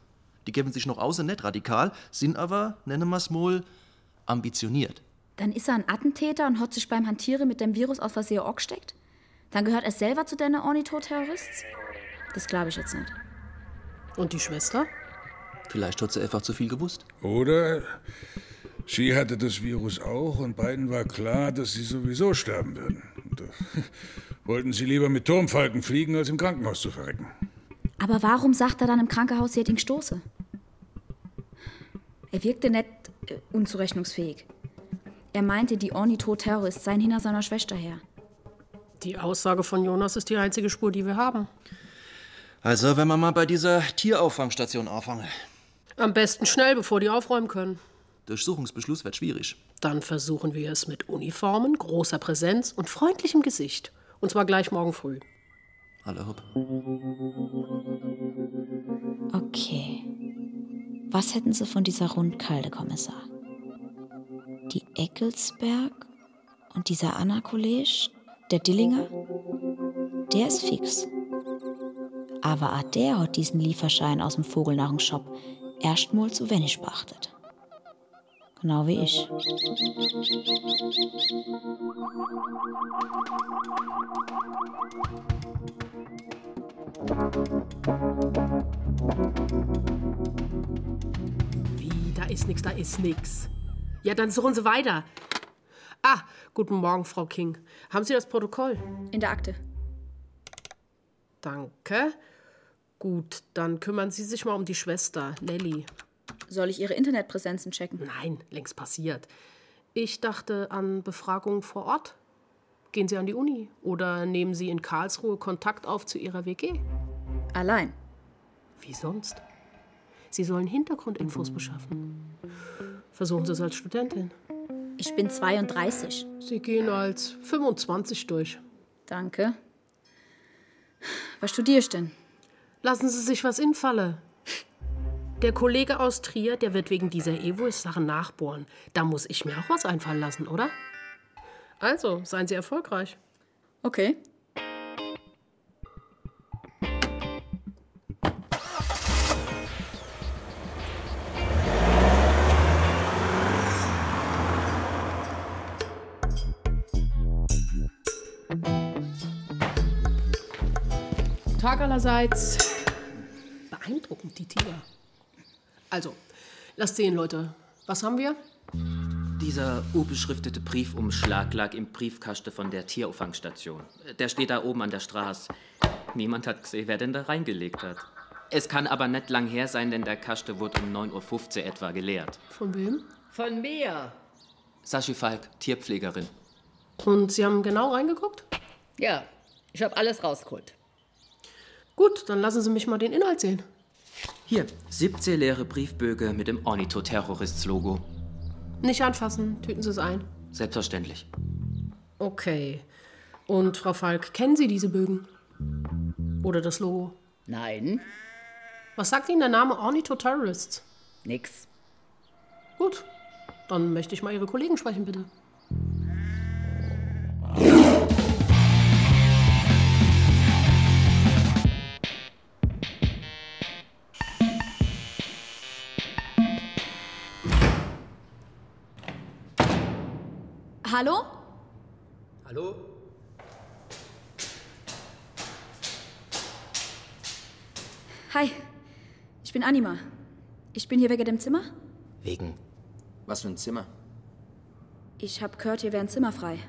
Die geben sich noch außen nicht radikal, sind aber, nennen wir es mal, ambitioniert. Dann ist er ein Attentäter und hat sich beim Hantieren mit dem Virus aus Versehen angesteckt? Dann gehört er selber zu den Ornitho-Terrorists? Das glaube ich jetzt nicht. Und die Schwester? Vielleicht hat sie einfach zu viel gewusst. Oder sie hatte das Virus auch und beiden war klar, dass sie sowieso sterben würden. Und da wollten sie lieber mit Turmfalken fliegen, als im Krankenhaus zu verrecken. Aber warum sagt er dann im Krankenhaus, sie hätte ihn gestoßen? Er wirkte nicht äh, unzurechnungsfähig. Er meinte, die Ornitho-Terrorists seien hinter seiner Schwester her. Die Aussage von Jonas ist die einzige Spur, die wir haben. Also, wenn wir mal bei dieser Tierauffangstation anfangen. Am besten schnell, bevor die aufräumen können. Durchsuchungsbeschluss wird schwierig. Dann versuchen wir es mit Uniformen, großer Präsenz und freundlichem Gesicht. Und zwar gleich morgen früh. Alle hopp. Okay. Was hätten Sie von dieser Rundkalde, Kommissar? Die Eckelsberg und dieser Anna-College, der Dillinger? Der ist fix. Aber auch der hat diesen Lieferschein aus dem Vogelnahrungsshop erstmal zu wenig beachtet. Genau wie ich. Wie, da ist nix, da ist nix. Ja, dann suchen Sie weiter. Ah, guten Morgen, Frau King. Haben Sie das Protokoll? In der Akte. Danke. Gut, dann kümmern Sie sich mal um die Schwester, Nelly. Soll ich Ihre Internetpräsenzen checken? Nein, längst passiert. Ich dachte an Befragungen vor Ort. Gehen Sie an die Uni oder nehmen Sie in Karlsruhe Kontakt auf zu Ihrer W G? Allein. Wie sonst? Sie sollen Hintergrundinfos beschaffen. Versuchen Sie es als Studentin. Ich bin zweiunddreißig. Sie gehen als fünfundzwanzig durch. Danke. Was studierst du denn? Lassen Sie sich was infalle. Der Kollege aus Trier, der wird wegen dieser E W O I S-Sache nachbohren. Da muss ich mir auch was einfallen lassen, oder? Also, seien Sie erfolgreich. Okay. Tag allerseits. Beeindruckend, die Tiger. Also, lasst sehen, Leute. Was haben wir? Dieser unbeschriftete Briefumschlag lag im Briefkasten von der Tierauffangstation. Der steht da oben an der Straße. Niemand hat gesehen, wer denn da reingelegt hat. Es kann aber nicht lang her sein, denn der Kasten wurde um neun Uhr fünfzehn etwa geleert. Von wem? Von mir. Sashi Falk, Tierpflegerin. Und Sie haben genau reingeguckt? Ja, ich habe alles rausgeholt. Gut, dann lassen Sie mich mal den Inhalt sehen. Hier, siebzehn leere Briefböge mit dem Ornitho-Terrorists-Logo. Nicht anfassen, tüten Sie es ein. Selbstverständlich. Okay. Und Frau Falk, kennen Sie diese Bögen? Oder das Logo? Nein. Was sagt Ihnen der Name Ornitho-Terrorists? Nix. Gut, dann möchte ich mal Ihre Kollegen sprechen, bitte. Hallo? Hallo? Hi, ich bin Anima. Ich bin hier wegen dem Zimmer. Wegen? Was für ein Zimmer? Ich hab gehört, hier wäre ein Zimmer frei.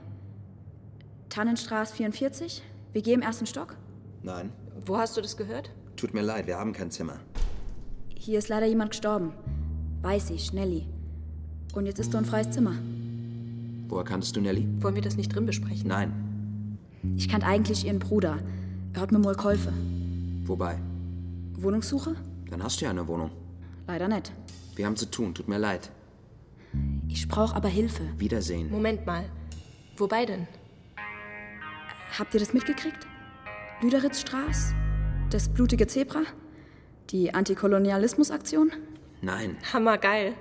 Tannenstraße vierundvierzig? W G im ersten Stock? Nein. Wo hast du das gehört? Tut mir leid, wir haben kein Zimmer. Hier ist leider jemand gestorben. Weiß ich, Nelly. Und jetzt ist so ein freies Zimmer. Woher kanntest du Nelly? Wollen wir das nicht drin besprechen? Nein. Ich kannte eigentlich ihren Bruder. Er hat mir mal geholfen. Wobei? Wohnungssuche? Dann hast du ja eine Wohnung. Leider nicht. Wir haben zu tun, tut mir leid. Ich brauche aber Hilfe. Wiedersehen. Moment mal. Wobei denn? Habt ihr das mitgekriegt? Lüderitzstraße? Das blutige Zebra? Die Antikolonialismusaktion? Nein. Hammergeil.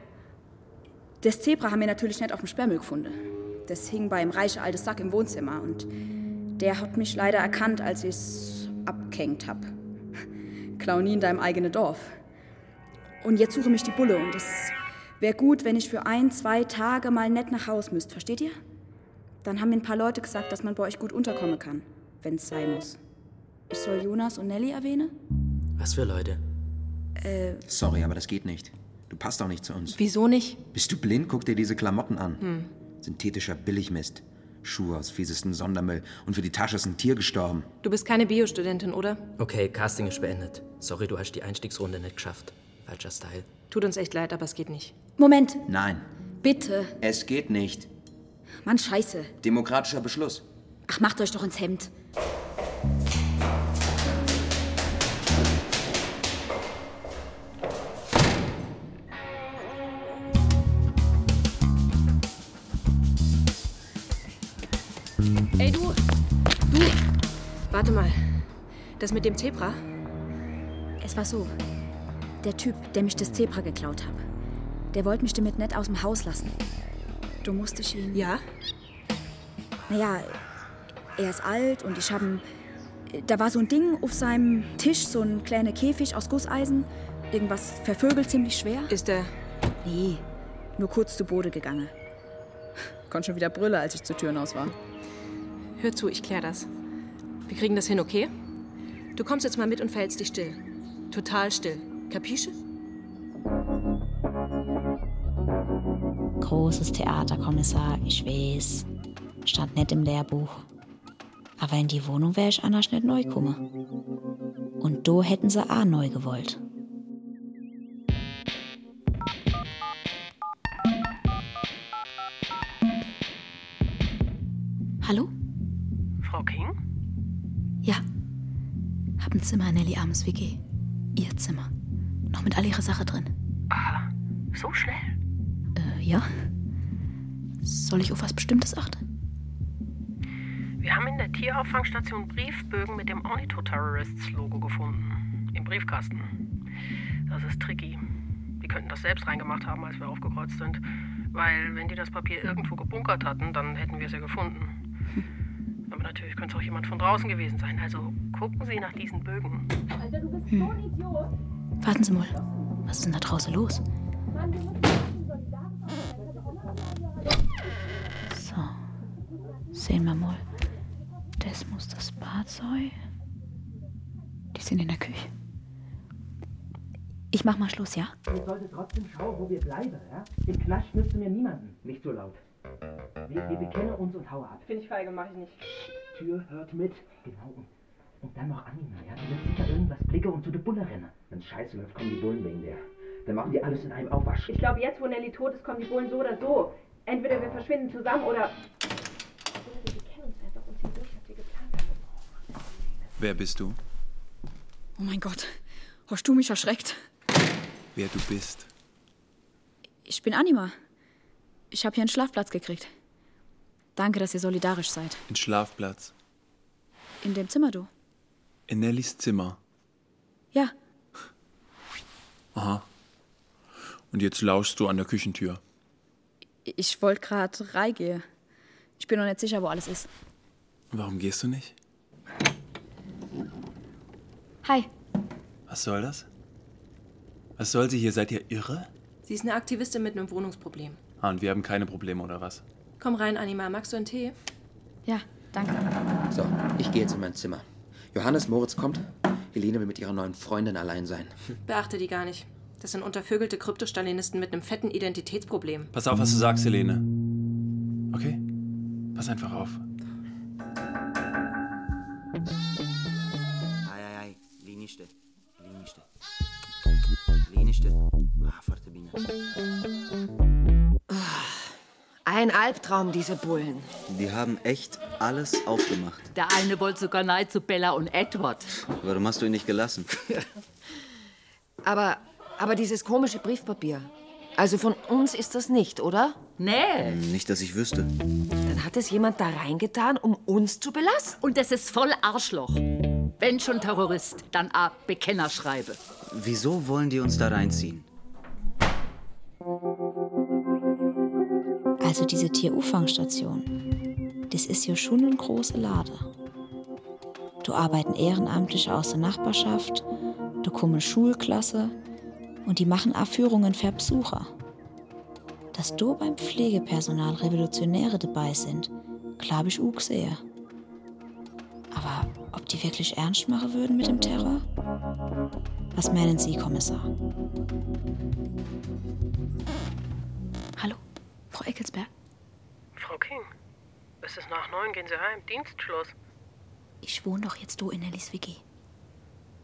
Das Zebra haben wir natürlich nicht auf dem Sperrmüll gefunden. Das hing bei einem reichen alten Sack im Wohnzimmer und der hat mich leider erkannt, als ich's abgehängt hab. Klauen in deinem eigenen Dorf. Und jetzt suche mich die Bulle und es wäre gut, wenn ich für ein, zwei Tage mal nett nach Haus müsst, versteht ihr? Dann haben mir ein paar Leute gesagt, dass man bei euch gut unterkommen kann, wenn es sein muss. Ich soll Jonas und Nelly erwähnen? Was für Leute? Äh... Sorry, aber das geht nicht. Du passt auch nicht zu uns. Wieso nicht? Bist du blind? Guck dir diese Klamotten an. Hm. Synthetischer Billigmist. Schuhe aus fiesestem Sondermüll. Und für die Tasche ist ein Tier gestorben. Du bist keine Bio-Studentin, oder? Okay, Casting ist beendet. Sorry, du hast die Einstiegsrunde nicht geschafft. Falscher Style. Tut uns echt leid, aber es geht nicht. Moment. Nein. Bitte. Es geht nicht. Mann, scheiße. Demokratischer Beschluss. Ach, macht euch doch ins Hemd. Ey, du! Du! Warte mal. Das mit dem Zebra? Es war so. Der Typ, der mich das Zebra geklaut hat, der wollte mich damit nicht aus dem Haus lassen. Du musstest ihn... Ja? Naja, er ist alt und ich hab ihn... Da war so ein Ding auf seinem Tisch, so ein kleiner Käfig aus Gusseisen. Irgendwas vervögelt ziemlich schwer. Ist er... Nee, nur kurz zu Boden gegangen. Konnte schon wieder brüllen, als ich zur Tür hinaus war. Hör zu, ich klär das. Wir kriegen das hin, okay? Du kommst jetzt mal mit und verhältst dich still. Total still. Kapische? Großes Theater, Kommissar, ich weiß. Stand nicht im Lehrbuch. Aber in die Wohnung wäre ich anders nicht neu gekommen. Und do hätten sie auch neu gewollt. Hallo? Frau King? Ja. Hab ein Zimmer in Nelly Ames W G. Ihr Zimmer. Noch mit all ihrer Sache drin. Aha, so schnell? Äh, ja. Soll ich auf was Bestimmtes achten? Wir haben in der Tierauffangstation Briefbögen mit dem Ornitho-Terrorists-Logo gefunden. Im Briefkasten. Das ist tricky. Die könnten das selbst reingemacht haben, als wir aufgekreuzt sind. Weil, wenn die das Papier irgendwo gebunkert hatten, dann hätten wir es ja gefunden. Hm. Aber natürlich könnte es auch jemand von draußen gewesen sein. Also gucken Sie nach diesen Bögen. Alter, du bist hm. so ein Idiot. Warten Sie mal. Was ist denn da draußen los? So. Sehen wir mal. Das muss das Bad sein. Die sind in der Küche. Ich mach mal Schluss, ja? Wir sollten trotzdem schauen, wo wir bleiben, ja? Im Knast nützen wir niemanden. Nicht so laut. Wir, wir bekennen uns und hauen ab. Finde ich feige, mach ich nicht. Tür hört mit. Genau. Und, und dann noch Anima, ja? Du wirst sicher irgendwas blicken und zu der Bulle rennen. Wenn Scheiße läuft, kommen die Bullen wegen der. Dann machen die alles in einem Aufwasch. Ich glaube, jetzt, wo Nelly tot ist, kommen die Bullen so oder so. Entweder wir verschwinden zusammen oder... Wer bist du? Oh mein Gott. Hast du mich erschreckt? Wer du bist? Ich bin Anima. Ich habe hier einen Schlafplatz gekriegt. Danke, dass ihr solidarisch seid. Ein Schlafplatz? In dem Zimmer, du. In Nellys Zimmer? Ja. Aha. Und jetzt lauschst du an der Küchentür? Ich wollte gerade reingehen. Ich bin noch nicht sicher, wo alles ist. Warum gehst du nicht? Hi. Was soll das? Was soll sie hier? Seid ihr irre? Sie ist eine Aktivistin mit einem Wohnungsproblem. Ah, und wir haben keine Probleme, oder was? Komm rein, Anima. Magst du einen Tee? Ja, danke. So, ich gehe jetzt in mein Zimmer. Johannes, Moritz kommt. Helene will mit ihrer neuen Freundin allein sein. Beachte die gar nicht. Das sind untervögelte Kryptostalinisten mit einem fetten Identitätsproblem. Pass auf, was du sagst, Helene. Okay? Pass einfach auf. Ein Albtraum, diese Bullen. Die haben echt alles aufgemacht. Der eine wollte sogar Nein zu Bella und Edward. Warum hast du ihn nicht gelassen? aber, aber dieses komische Briefpapier. Also von uns ist das nicht, oder? Nee. Nicht, dass ich wüsste. Dann hat es jemand da reingetan, um uns zu belasten. Und das ist voll Arschloch. Wenn schon Terrorist, dann a Bekennerschreibe. Wieso wollen die uns da reinziehen? Also diese Tieruffangstation, das ist ja schon eine große Lade. Da arbeiten Ehrenamtliche aus der Nachbarschaft, da kommen Schulklasse und die machen auch Führungen für Besucher. Dass da beim Pflegepersonal Revolutionäre dabei sind, glaube ich auch sehr. Aber ob die wirklich ernst machen würden mit dem Terror? Was meinen Sie, Kommissar? Hallo? Frau Eckelsberg? Frau King, es ist nach neun, gehen Sie heim. Dienstschluss. Ich wohne doch jetzt do in Nellys W G.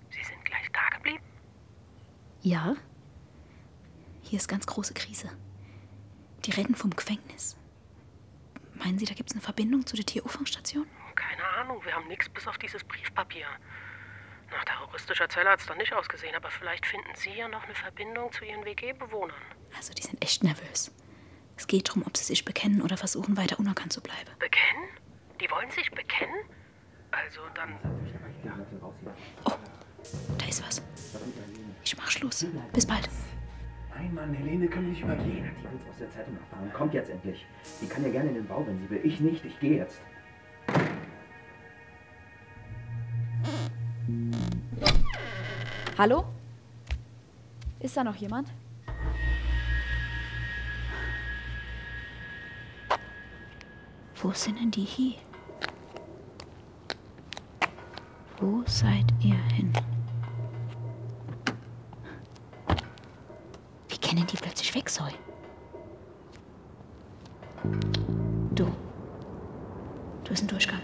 Sie sind gleich da geblieben? Ja. Hier ist ganz große Krise. Die reden vom Gefängnis. Meinen Sie, da gibt's eine Verbindung zu der Tieruffangstation? Keine Ahnung, wir haben nichts bis auf dieses Briefpapier. Nach terroristischer Zelle hat's doch nicht ausgesehen, aber vielleicht finden Sie ja noch eine Verbindung zu Ihren W G-Bewohnern. Also, die sind echt nervös. Es geht darum, ob sie sich bekennen oder versuchen, weiter unerkannt zu bleiben. Bekennen? Die wollen sich bekennen? Also dann... Oh, da ist was. Ich mach Schluss. Bis bald. Nein, Mann, Helene können wir nicht übergehen. Die Angst aus der Zeitung abfangen. Kommt jetzt endlich. Die kann ja gerne in den Bau, wenn sie will. Ich nicht, ich gehe jetzt. Hallo? Ist da noch jemand? Wo sind denn die hier? Wo seid ihr hin? Wie können die plötzlich weg sein? Du. Du ist ein Durchgang.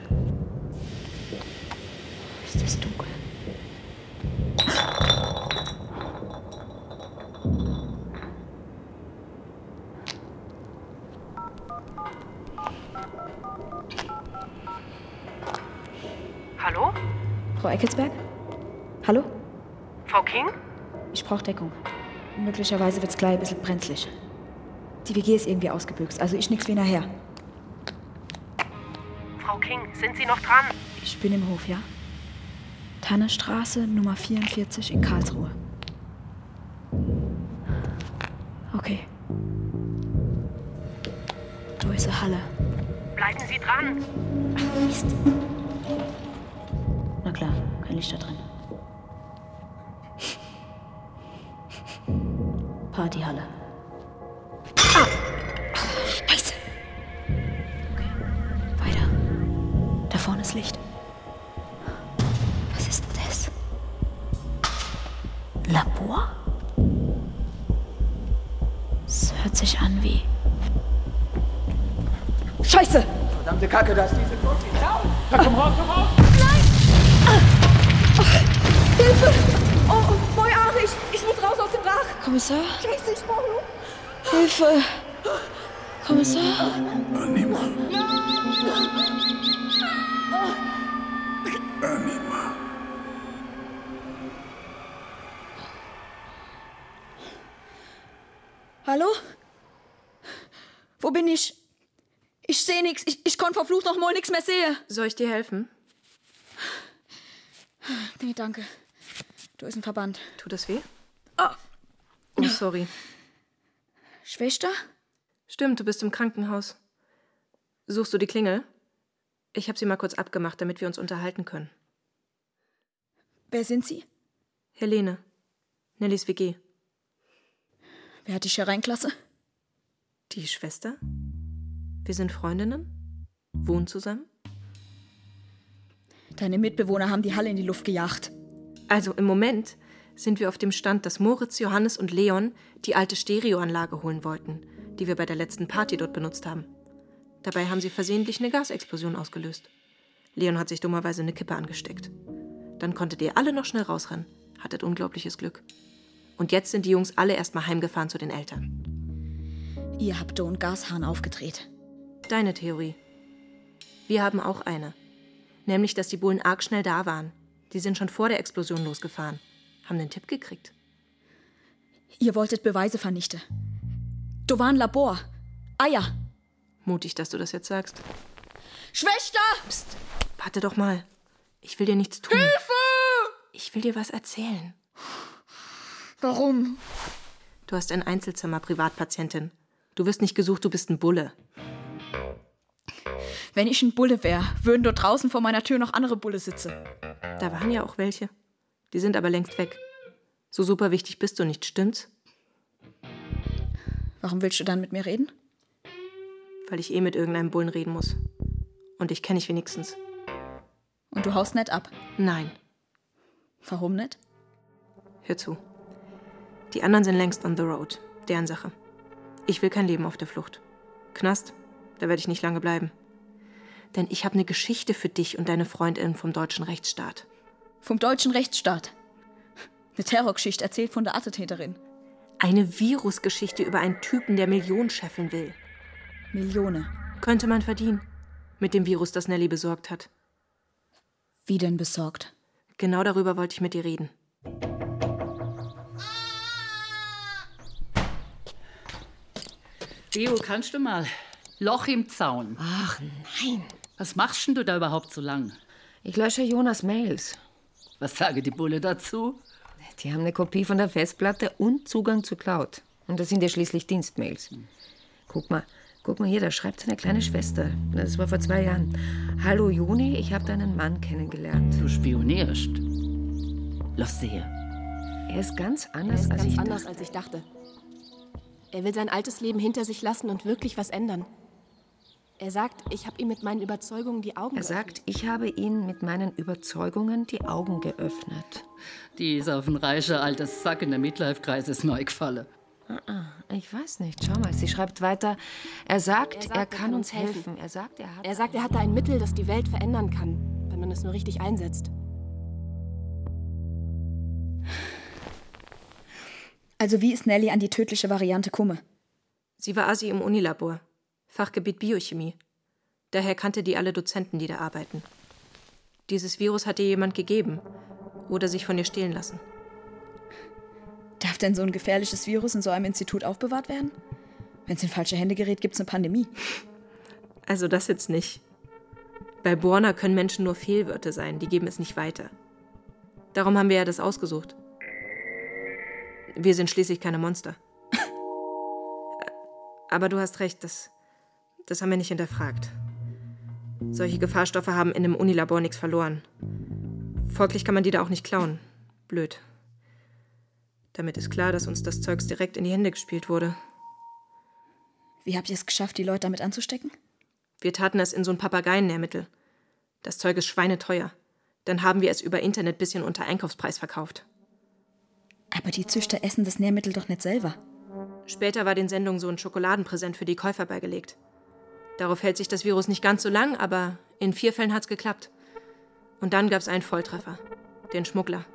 Ist das dunkel? Hallo? Frau Eckelsberg? Hallo? Frau King? Ich brauche Deckung. Möglicherweise wird's gleich ein bisschen brenzlig. Die W G ist irgendwie ausgebüxt, also ich nix wie nachher. Frau King, sind Sie noch dran? Ich bin im Hof, ja? Tannenstraße, Nummer vierundvierzig in Karlsruhe. Okay. Da ist eine Halle. Bleiben Sie dran! Mist! Na klar, kein Licht da drin. Partyhalle. Ah! Scheiße! Okay, weiter. Da vorne ist Licht. Was ist das? Labor? Es hört sich an wie... Scheiße! Verdammte Kacke, da ist diese Kurve. Da, komm raus, komm raus! Hilfe! Oh, mein Arsch! Ich, ich muss raus aus dem Dach! Kommissar? Scheiße, ich brauche Luft! Hilfe! Kommissar? Anima. Nein! Anima. Hallo? Wo bin ich? Ich sehe nichts. Ich, ich konnte verflucht noch mal nichts mehr sehen. Soll ich dir helfen? Nee, danke. Du ist ein Verband. Tut das weh? Oh. Oh, sorry. Schwester? Stimmt, du bist im Krankenhaus. Suchst du die Klingel? Ich habe sie mal kurz abgemacht, damit wir uns unterhalten können. Wer sind Sie? Helene. Nellys W G. Wer hat dich hier reingelassen? Die Schwester? Wir sind Freundinnen? Wohnen zusammen? Deine Mitbewohner haben die Halle in die Luft gejagt. Also im Moment sind wir auf dem Stand, dass Moritz, Johannes und Leon die alte Stereoanlage holen wollten, die wir bei der letzten Party dort benutzt haben. Dabei haben sie versehentlich eine Gasexplosion ausgelöst. Leon hat sich dummerweise eine Kippe angesteckt. Dann konntet ihr alle noch schnell rausrennen. Hattet unglaubliches Glück. Und jetzt sind die Jungs alle erstmal heimgefahren zu den Eltern. Ihr habt den Gashahn aufgedreht. Deine Theorie. Wir haben auch eine. Nämlich, dass die Bullen arg schnell da waren. Die sind schon vor der Explosion losgefahren. Haben den Tipp gekriegt. Ihr wolltet Beweise vernichten. Da war ein Labor. Eier. Mutig, dass du das jetzt sagst. Schwester! Psst, warte doch mal. Ich will dir nichts tun. Hilfe! Ich will dir was erzählen. Warum? Du hast ein Einzelzimmer, Privatpatientin. Du wirst nicht gesucht, du bist ein Bulle. Wenn ich ein Bulle wäre, würden dort draußen vor meiner Tür noch andere Bulle sitzen. Da waren ja auch welche. Die sind aber längst weg. So super wichtig bist du nicht, stimmt's? Warum willst du dann mit mir reden? Weil ich eh mit irgendeinem Bullen reden muss. Und dich kenne ich wenigstens. Und du haust nicht ab? Nein. Warum nicht? Hör zu. Die anderen sind längst on the road. Deren Sache. Ich will kein Leben auf der Flucht. Knast? Da werde ich nicht lange bleiben. Denn ich habe eine Geschichte für dich und deine Freundin vom deutschen Rechtsstaat. Vom deutschen Rechtsstaat? Eine Terrorgeschichte erzählt von der Attentäterin. Eine Virusgeschichte über einen Typen, der Millionen scheffeln will. Millionen? Könnte man verdienen. Mit dem Virus, das Nelly besorgt hat. Wie denn besorgt? Genau darüber wollte ich mit dir reden. Theo, kannst du mal? Loch im Zaun. Ach nein. Was machst denn du da überhaupt so lang? Ich lösche Jonas Mails. Was sagen die Bulle dazu? Die haben eine Kopie von der Festplatte und Zugang zur Cloud. Und das sind ja schließlich Dienstmails. Guck mal. Guck mal hier, da schreibt seine kleine Schwester. Das war vor zwei Jahren. Hallo Juni, ich habe deinen Mann kennengelernt. Du spionierst. Lass sie her. Er ist ganz anders, er ist als, ganz ich anders als ich dachte. Er will sein altes Leben hinter sich lassen und wirklich was ändern. Er sagt, ich habe ihm mit meinen Überzeugungen die Augen geöffnet. Er sagt, ich habe ihn mit meinen Überzeugungen die Augen geöffnet. Die ist auf ein reicher alter Sack in der Midlife-Kreises neu gefallen. Ich weiß nicht, schau mal, sie schreibt weiter. Er sagt, er, sagt, er kann, kann uns helfen. helfen. Er sagt, er hat, er sagt, er hat da ein Mittel, das die Welt verändern kann, wenn man es nur richtig einsetzt. Also wie ist Nelly an die tödliche Variante gekommen? Sie war Asi im Unilabor, Fachgebiet Biochemie. Daher kannte die alle Dozenten, die da arbeiten. Dieses Virus hat ihr jemand gegeben oder sich von ihr stehlen lassen. Darf denn so ein gefährliches Virus in so einem Institut aufbewahrt werden? Wenn es in falsche Hände gerät, gibt's eine Pandemie. Also das jetzt nicht. Bei Borna können Menschen nur Fehlwörter sein, die geben es nicht weiter. Darum haben wir ja das ausgesucht. Wir sind schließlich keine Monster. Aber du hast recht, das, das haben wir nicht hinterfragt. Solche Gefahrstoffe haben in dem Unilabor nichts verloren. Folglich kann man die da auch nicht klauen. Blöd. Damit ist klar, dass uns das Zeugs direkt in die Hände gespielt wurde. Wie habt ihr es geschafft, die Leute damit anzustecken? Wir taten es in so ein Papageiennährmittel. Das Zeug ist schweineteuer. Dann haben wir es über Internet bisschen unter Einkaufspreis verkauft. Aber die Züchter essen das Nährmittel doch nicht selber. Später war den Sendungen so ein Schokoladenpräsent für die Käufer beigelegt. Darauf hält sich das Virus nicht ganz so lang, aber in vier Fällen hat's geklappt. Und dann gab's einen Volltreffer. Den Schmuggler.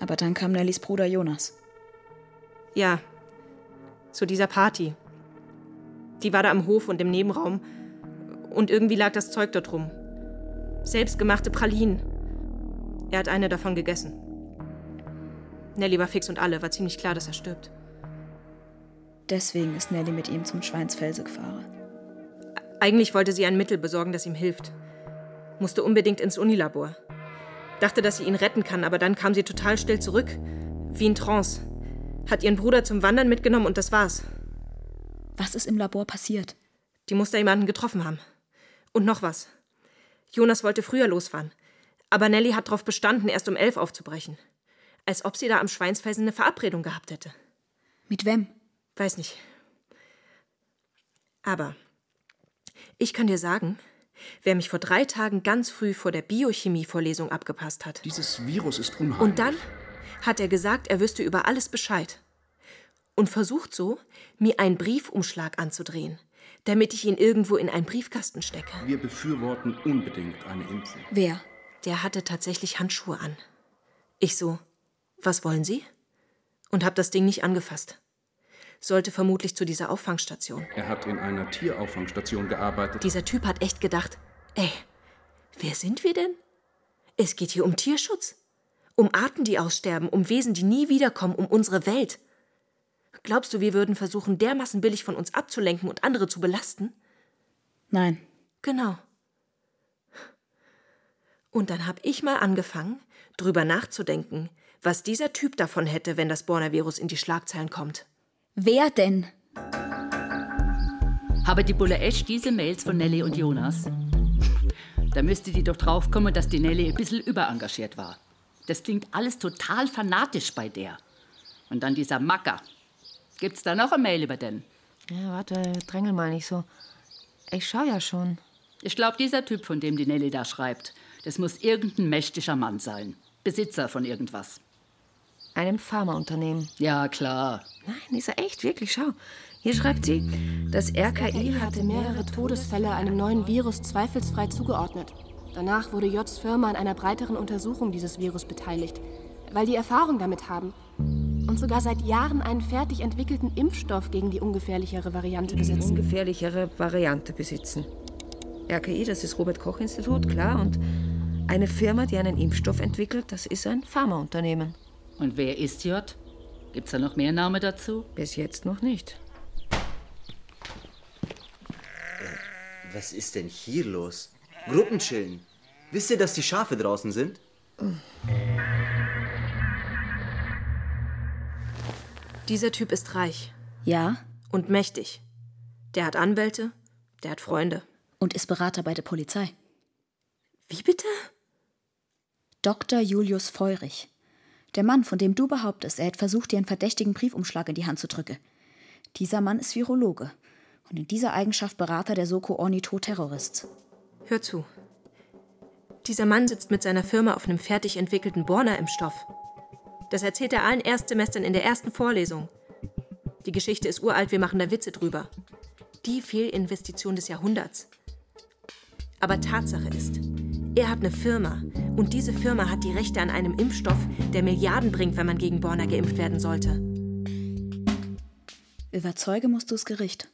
Aber dann kam Nellys Bruder Jonas. Ja, zu dieser Party. Die war da am Hof und im Nebenraum. Und irgendwie lag das Zeug dort rum. Selbstgemachte Pralinen. Er hat eine davon gegessen. Nelly war fix und alle, war ziemlich klar, dass er stirbt. Deswegen ist Nelly mit ihm zum Schweinsfelse gefahren. Eigentlich wollte sie ein Mittel besorgen, das ihm hilft. Musste unbedingt ins Unilabor. Dachte, dass sie ihn retten kann, aber dann kam sie total still zurück, wie in Trance. Hat ihren Bruder zum Wandern mitgenommen und das war's. Was ist im Labor passiert? Die muss da jemanden getroffen haben. Und noch was. Jonas wollte früher losfahren, aber Nelly hat darauf bestanden, erst um elf aufzubrechen. Als ob sie da am Schweinsfelsen eine Verabredung gehabt hätte. Mit wem? Weiß nicht. Aber ich kann dir sagen, Wer mich vor drei Tagen ganz früh vor der Biochemie-Vorlesung abgepasst hat. Dieses Virus ist unheimlich. Und dann hat er gesagt, er wüsste über alles Bescheid. Und versucht so, mir einen Briefumschlag anzudrehen, damit ich ihn irgendwo in einen Briefkasten stecke. Wir befürworten unbedingt eine Impfung. Wer? Der hatte tatsächlich Handschuhe an. Ich so, was wollen Sie? Und hab das Ding nicht angefasst. Sollte vermutlich zu dieser Auffangstation. Er hat in einer Tierauffangstation gearbeitet. Dieser Typ hat echt gedacht, ey, wer sind wir denn? Es geht hier um Tierschutz, um Arten, die aussterben, um Wesen, die nie wiederkommen, um unsere Welt. Glaubst du, wir würden versuchen, dermaßen billig von uns abzulenken und andere zu belasten? Nein. Genau. Und dann habe ich mal angefangen, drüber nachzudenken, was dieser Typ davon hätte, wenn das Borna-Virus in die Schlagzeilen kommt. Wer denn? Haben die Bulle echt diese Mails von Nelly und Jonas? Da müsste die doch draufkommen, dass die Nelly ein bisschen überengagiert war. Das klingt alles total fanatisch bei der. Und dann dieser Macker. Gibt's da noch eine Mail über den? Ja, warte, drängel mal nicht so. Ich schau ja schon. Ich glaube, dieser Typ, von dem die Nelly da schreibt, das muss irgendein mächtiger Mann sein. Besitzer von irgendwas. Einem Pharmaunternehmen. Ja, klar. Nein, ist er echt, wirklich, schau. Hier schreibt sie, das R K I hatte mehrere Todesfälle einem neuen Virus zweifelsfrei zugeordnet. Danach wurde J's Firma an einer breiteren Untersuchung dieses Virus beteiligt, weil die Erfahrung damit haben und sogar seit Jahren einen fertig entwickelten Impfstoff gegen die ungefährlichere Variante besitzen. Die ungefährlichere Variante besitzen. R K I, das ist Robert-Koch-Institut, klar, und eine Firma, die einen Impfstoff entwickelt, das ist ein Pharmaunternehmen. Und wer ist J? Gibt's da noch mehr Namen dazu? Bis jetzt noch nicht. Äh, was ist denn hier los? Gruppenchillen. Wisst ihr, dass die Schafe draußen sind? Dieser Typ ist reich. Ja. Und mächtig. Der hat Anwälte, der hat Freunde. Und ist Berater bei der Polizei. Wie bitte? Doktor Julius Feurich. Der Mann, von dem du behauptest, er hätte versucht, dir einen verdächtigen Briefumschlag in die Hand zu drücken. Dieser Mann ist Virologe und in dieser Eigenschaft Berater der Soko Ornitho-Terrorists. Hör zu. Dieser Mann sitzt mit seiner Firma auf einem fertig entwickelten Borna-Impfstoff. Das erzählt er allen Erstsemestern in der ersten Vorlesung. Die Geschichte ist uralt, wir machen da Witze drüber. Die Fehlinvestition des Jahrhunderts. Aber Tatsache ist, er hat eine Firma. Und diese Firma hat die Rechte an einem Impfstoff, der Milliarden bringt, wenn man gegen Borna geimpft werden sollte. Überzeugen musst du das Gericht.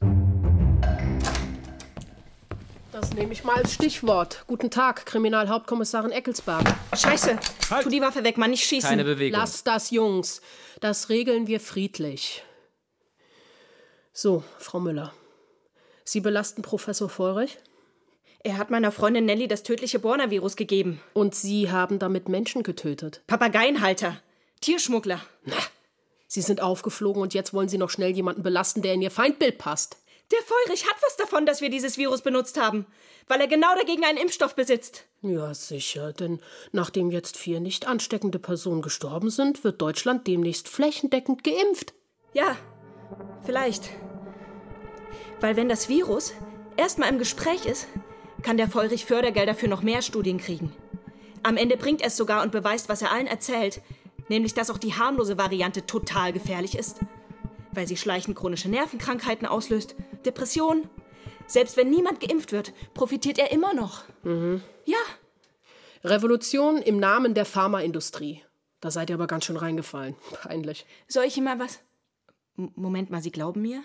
Das nehme ich mal als Stichwort. Guten Tag, Kriminalhauptkommissarin Eckelsberg. Scheiße! Halt. Tu die Waffe weg, Mann, nicht schießen. Keine Bewegung. Lass das, Jungs. Das regeln wir friedlich. So, Frau Müller. Sie belasten Professor Feurich? Er hat meiner Freundin Nelly das tödliche Borna-Virus gegeben. Und Sie haben damit Menschen getötet? Papageienhalter, Tierschmuggler. Na, Sie sind aufgeflogen und jetzt wollen Sie noch schnell jemanden belasten, der in Ihr Feindbild passt. Der Feurich hat was davon, dass wir dieses Virus benutzt haben, weil er genau dagegen einen Impfstoff besitzt. Ja, sicher, denn nachdem jetzt vier nicht ansteckende Personen gestorben sind, wird Deutschland demnächst flächendeckend geimpft. Ja, vielleicht. Weil wenn das Virus erstmal im Gespräch ist, kann der Feurich Fördergelder für noch mehr Studien kriegen. Am Ende bringt er es sogar und beweist, was er allen erzählt, nämlich, dass auch die harmlose Variante total gefährlich ist, weil sie schleichend chronische Nervenkrankheiten auslöst, Depressionen. Selbst wenn niemand geimpft wird, profitiert er immer noch. Mhm. Ja. Revolution im Namen der Pharmaindustrie. Da seid ihr aber ganz schön reingefallen. Peinlich. Soll ich ihm mal was... M- Moment mal, Sie glauben mir?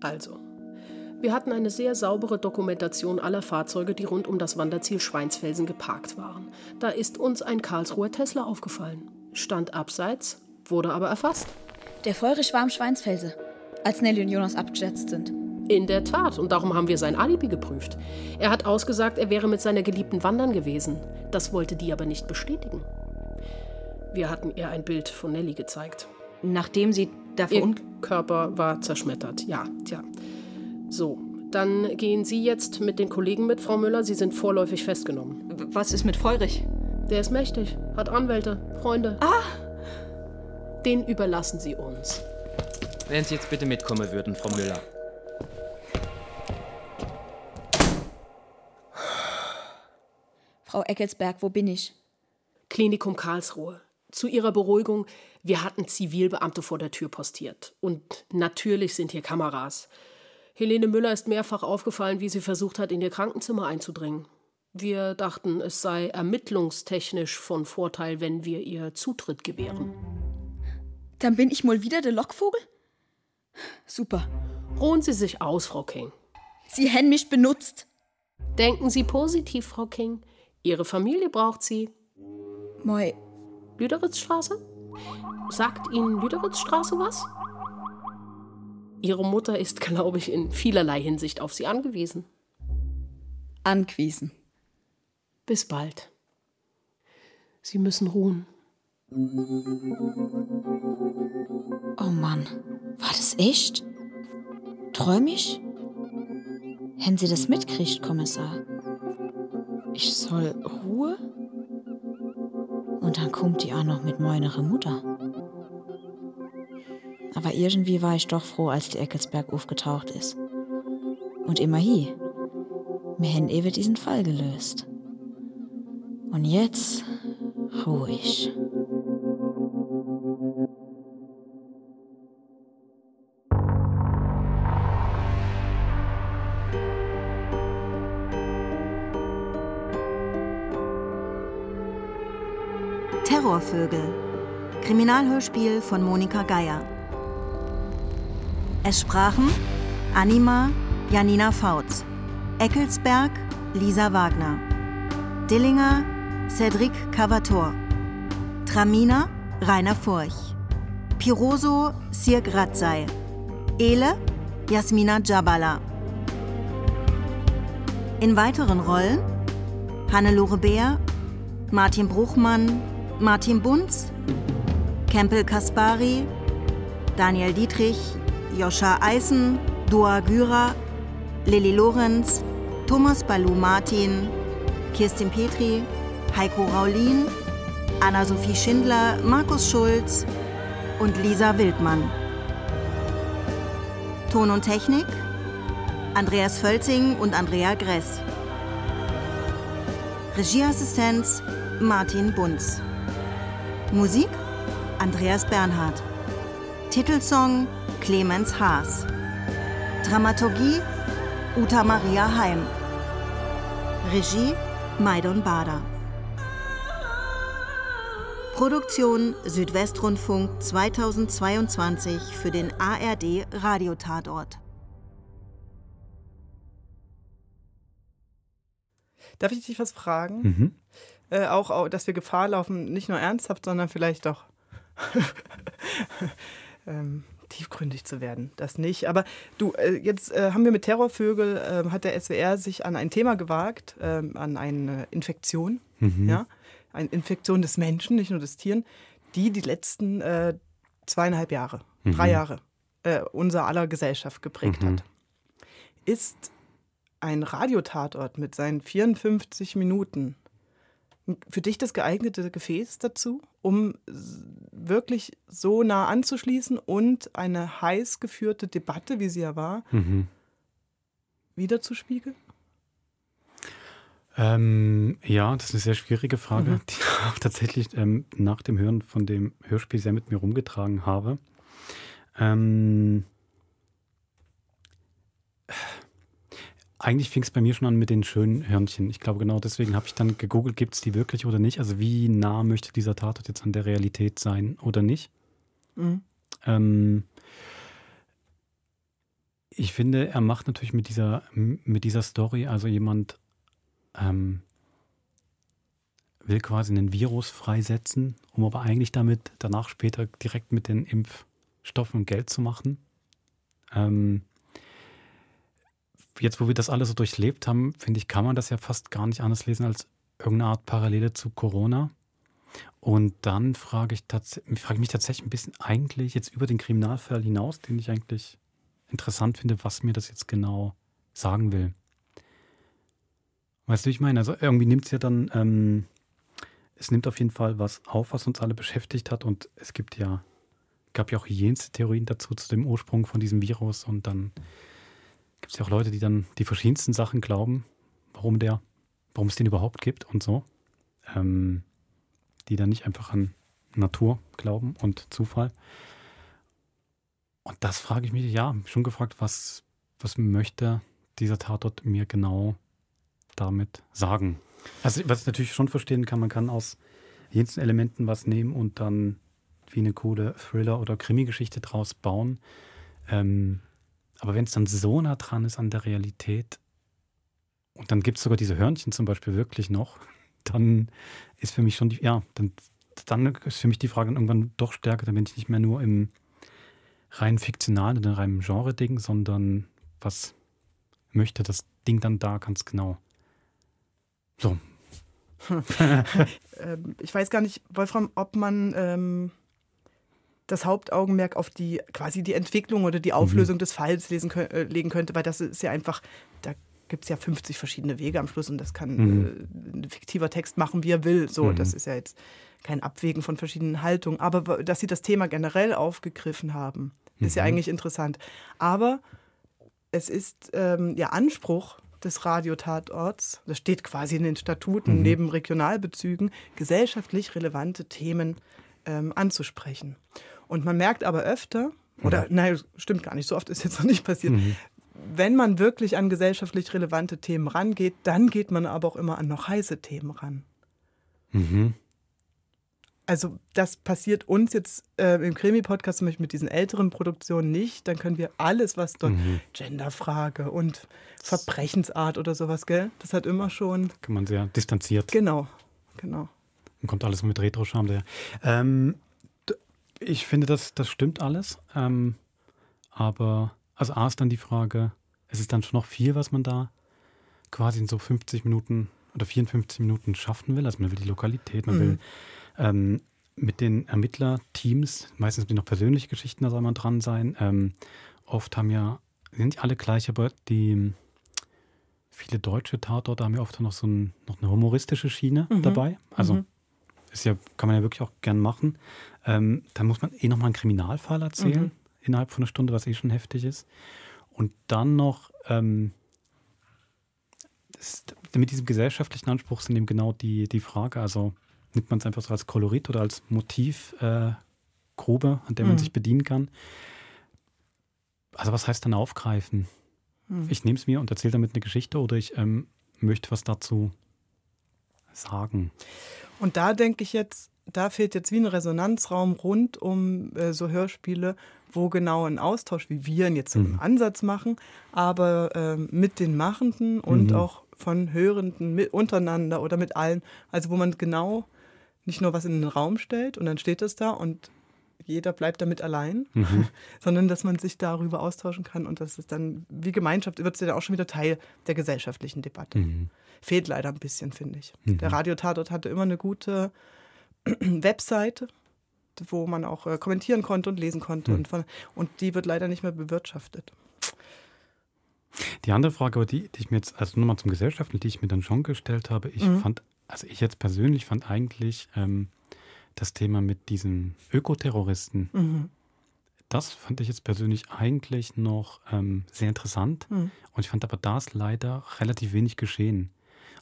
Also... Wir hatten eine sehr saubere Dokumentation aller Fahrzeuge, die rund um das Wanderziel Schweinsfelden geparkt waren. Da ist uns ein Karlsruher Tesla aufgefallen. Stand abseits, wurde aber erfasst. Der Feurich war am Schweinsfelsen, als Nelly und Jonas abgeschätzt sind. In der Tat, und darum haben wir sein Alibi geprüft. Er hat ausgesagt, er wäre mit seiner Geliebten wandern gewesen. Das wollte die aber nicht bestätigen. Wir hatten ihr ein Bild von Nelly gezeigt. Nachdem sie davon... Ihr Körper war zerschmettert, ja, tja. So, dann gehen Sie jetzt mit den Kollegen mit, Frau Müller. Sie sind vorläufig festgenommen. Was ist mit Feurich? Der ist mächtig, hat Anwälte, Freunde. Ah! Den überlassen Sie uns. Wenn Sie jetzt bitte mitkommen würden, Frau Müller. Frau Eckelsberg, wo bin ich? Klinikum Karlsruhe. Zu ihrer Beruhigung, wir hatten Zivilbeamte vor der Tür postiert. Und natürlich sind hier Kameras. Helene Müller ist mehrfach aufgefallen, wie sie versucht hat, in ihr Krankenzimmer einzudringen. Wir dachten, es sei ermittlungstechnisch von Vorteil, wenn wir ihr Zutritt gewähren. Dann bin ich mal wieder der Lockvogel? Super. Ruhen Sie sich aus, Frau King. Sie haben mich benutzt. Denken Sie positiv, Frau King. Ihre Familie braucht Sie. Moi. Lüderitzstraße? Sagt Ihnen Lüderitzstraße was? Ihre Mutter ist, glaube ich, in vielerlei Hinsicht auf Sie angewiesen. Angewiesen. Bis bald. Sie müssen ruhen. Oh Mann, war das echt? Träum ich? Hätten Sie das mitkriegt, Kommissar? Ich soll Ruhe? Und dann kommt die auch noch mit meiner Mutter. Aber irgendwie war ich doch froh, als die Eckelsberg aufgetaucht ist. Und immerhin, wir haben eben diesen Fall gelöst. Und jetzt ruhig. Terrorvögel. Kriminalhörspiel von Monika Geier. Es sprachen Anima, Janina Fautz, Eckelsberg, Lisa Wagner, Dillinger, Cedric Cavator, Tramina, Rainer Furch, Piroso, Sirk Ratzai, Ele, Jasmina Djabala. In weiteren Rollen Hannelore Bär, Martin Bruchmann, Martin Bunz, Kempel Kaspari, Daniel Dietrich, Joscha Eisen, Dua Gürer, Lilly Lorenz, Thomas Balu Martin, Kirstin Petri, Heiko Raulin, Anna-Sophie Schindler, Markus Schulz und Lisa Wildmann. Ton und Technik Andreas Völzing und Andrea Gress. Regieassistenz Martin Bunz. Musik Andreas Bernhard. Titelsong Clemens Haas. Dramaturgie Uta Maria Heim. Regie Maidon Bader. Produktion Südwestrundfunk zweitausendzweiundzwanzig für den A R D Radiotatort. Darf ich dich was fragen? Mhm. Äh, auch, auch, dass wir Gefahr laufen, nicht nur ernsthaft, sondern vielleicht auch ähm, tiefgründig zu werden. Das nicht. Aber du, äh, jetzt äh, haben wir mit Terrorvögel, äh, hat der S W R sich an ein Thema gewagt, äh, an eine Infektion, mhm. ja, eine Infektion des Menschen, nicht nur des Tieren, die die letzten äh, zweieinhalb Jahre, mhm. drei Jahre äh, unser aller Gesellschaft geprägt mhm. hat. Ist ein Radiotatort mit seinen vierundfünfzig Minuten für dich das geeignete Gefäß dazu, um wirklich so nah anzuschließen und eine heiß geführte Debatte, wie sie ja war, mhm. wiederzuspiegeln? Ähm, ja, das ist eine sehr schwierige Frage, mhm. die ich auch tatsächlich ähm, nach dem Hören von dem Hörspiel sehr mit mir rumgetragen habe. Ähm, Eigentlich fing es bei mir schon an mit den Schönhörnchen. Ich glaube, genau deswegen habe ich dann gegoogelt, gibt es die wirklich oder nicht? Also wie nah möchte dieser Tatort jetzt an der Realität sein oder nicht? Mhm. Ähm, ich finde, er macht natürlich mit dieser, mit dieser Story, also jemand ähm, will quasi einen Virus freisetzen, um aber eigentlich damit danach später direkt mit den Impfstoffen Geld zu machen. Ähm, Jetzt, wo wir das alles so durchlebt haben, finde ich, kann man das ja fast gar nicht anders lesen als irgendeine Art Parallele zu Corona. Und dann frage ich, tats- frage ich mich tatsächlich ein bisschen eigentlich jetzt über den Kriminalfall hinaus, den ich eigentlich interessant finde, was mir das jetzt genau sagen will. Weißt du, wie ich meine? Also irgendwie nimmt es ja dann, ähm, es nimmt auf jeden Fall was auf, was uns alle beschäftigt hat. Und es gibt ja, gab ja auch jenste Theorien dazu, zu dem Ursprung von diesem Virus und dann gibt es ja auch Leute, die dann die verschiedensten Sachen glauben, warum der warum es den überhaupt gibt und so, ähm, die dann nicht einfach an Natur glauben und Zufall. Und das frage ich mich, ja, schon gefragt, was, was möchte dieser Tatort mir genau damit sagen? Also, was ich natürlich schon verstehen kann, man kann aus jensten Elementen was nehmen und dann wie eine coole Thriller- oder Krimi-Geschichte draus bauen. Ähm, aber wenn es dann so nah dran ist an der Realität und dann gibt es sogar diese Hörnchen zum Beispiel wirklich noch, dann ist für mich schon die, ja, dann, dann ist für mich die Frage dann irgendwann doch stärker, dann bin ich nicht mehr nur im rein fiktionalen oder rein Genre-Ding, sondern was möchte das Ding dann da ganz genau? So. Ich weiß gar nicht, Wolfram, ob man ähm, das Hauptaugenmerk auf die quasi die Entwicklung oder die Auflösung mhm. des Falls lesen, äh, legen könnte, weil das ist ja einfach, da gibt es ja fünfzig verschiedene Wege am Schluss und das kann mhm. äh, ein fiktiver Text machen, wie er will. So, mhm. das ist ja jetzt kein Abwägen von verschiedenen Haltungen. Aber dass sie das Thema generell aufgegriffen haben, mhm. ist ja eigentlich interessant. Aber es ist ähm, ja Anspruch des Radiotatorts, das steht quasi in den Statuten, mhm. neben Regionalbezügen, gesellschaftlich relevante Themen ähm, anzusprechen. Und man merkt aber öfter, oder ja. nein, stimmt gar nicht, so oft ist jetzt noch nicht passiert, mhm. wenn man wirklich an gesellschaftlich relevante Themen rangeht, dann geht man aber auch immer an noch heiße Themen ran. Mhm. Also das passiert uns jetzt äh, im Krimi-Podcast zum Beispiel mit diesen älteren Produktionen nicht. Dann können wir alles, was dort mhm. Genderfrage und Verbrechensart oder sowas, gell? Das hat immer schon... Kann man sehr distanziert. Genau, genau. Dann kommt alles mit Retro-Charme daher. Ähm, ich finde, das, das stimmt alles. Ähm, aber also A ist dann die Frage, es ist dann schon noch viel, was man da quasi in so fünfzig Minuten oder vierundfünfzig Minuten schaffen will. Also man will die Lokalität, man mhm. will... Ähm, mit den Ermittlerteams, meistens müssen noch persönliche Geschichten, da soll man dran sein. Ähm, oft haben ja, sind nicht alle gleich, aber die viele deutsche Tatorte haben ja oft noch so ein, noch eine humoristische Schiene mhm. dabei. Also mhm. ist ja, kann man ja wirklich auch gern machen. Ähm, dann muss man eh nochmal einen Kriminalfall erzählen, mhm. innerhalb von einer Stunde, was eh schon heftig ist. Und dann noch ähm, das, mit diesem gesellschaftlichen Anspruch sind eben genau die, die Frage, also nimmt man es einfach so als Kolorit oder als Motivgrube, äh, an der man mhm. sich bedienen kann. Also was heißt dann aufgreifen? Mhm. Ich nehme es mir und erzähle damit eine Geschichte oder ich ähm, möchte was dazu sagen. Und da denke ich jetzt, da fehlt jetzt wie ein Resonanzraum rund um äh, so Hörspiele, wo genau ein Austausch, wie wir ihn jetzt so mhm. im Ansatz machen, aber äh, mit den Machenden und mhm. auch von Hörenden mit, untereinander oder mit allen, also wo man genau nicht nur was in den Raum stellt und dann steht das da und jeder bleibt damit allein, mhm. sondern dass man sich darüber austauschen kann und dass es dann wie Gemeinschaft wird es ja auch schon wieder Teil der gesellschaftlichen Debatte. Mhm. Fehlt leider ein bisschen, finde ich. Mhm. Der Radiotatort hatte immer eine gute Webseite, wo man auch äh, kommentieren konnte und lesen konnte mhm. und, von, und die wird leider nicht mehr bewirtschaftet. Die andere Frage, aber die, die ich mir jetzt, also nochmal zum Gesellschaften, die ich mir dann schon gestellt habe, ich mhm. fand, also ich jetzt persönlich fand eigentlich ähm, das Thema mit diesen Ökoterroristen, mhm. das fand ich jetzt persönlich eigentlich noch ähm, sehr interessant mhm. und ich fand aber da ist leider relativ wenig geschehen.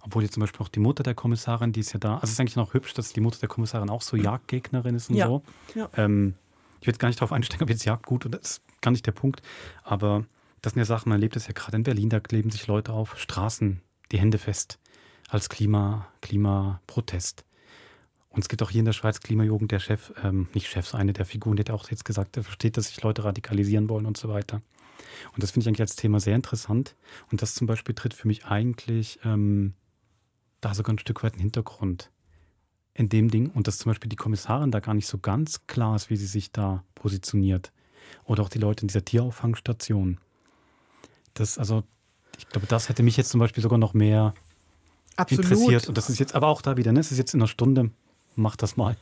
Obwohl jetzt zum Beispiel auch die Mutter der Kommissarin, die ist ja da, also es ist eigentlich noch hübsch, dass die Mutter der Kommissarin auch so Jagdgegnerin ist und ja. so. Ja. Ähm, ich will jetzt gar nicht drauf einsteigen, ob jetzt Jagd gut oder das ist gar nicht der Punkt, aber das sind ja Sachen, man lebt es ja gerade in Berlin, da kleben sich Leute auf Straßen die Hände fest als Klima, Klimaprotest. Und es gibt auch hier in der Schweiz Klimajugend, der Chef, ähm, nicht Chef, eine der Figuren, der hat auch jetzt gesagt, der versteht, dass sich Leute radikalisieren wollen und so weiter. Und das finde ich eigentlich als Thema sehr interessant. Und das zum Beispiel tritt für mich eigentlich ähm, da sogar ein Stück weit in den Hintergrund in dem Ding. Und dass zum Beispiel die Kommissarin da gar nicht so ganz klar ist, wie sie sich da positioniert. Oder auch die Leute in dieser Tierauffangstation. Das, also, ich glaube, das hätte mich jetzt zum Beispiel sogar noch mehr Absolut. interessiert. Und das ist jetzt aber auch da wieder, ne? Es ist jetzt in einer Stunde, mach das mal.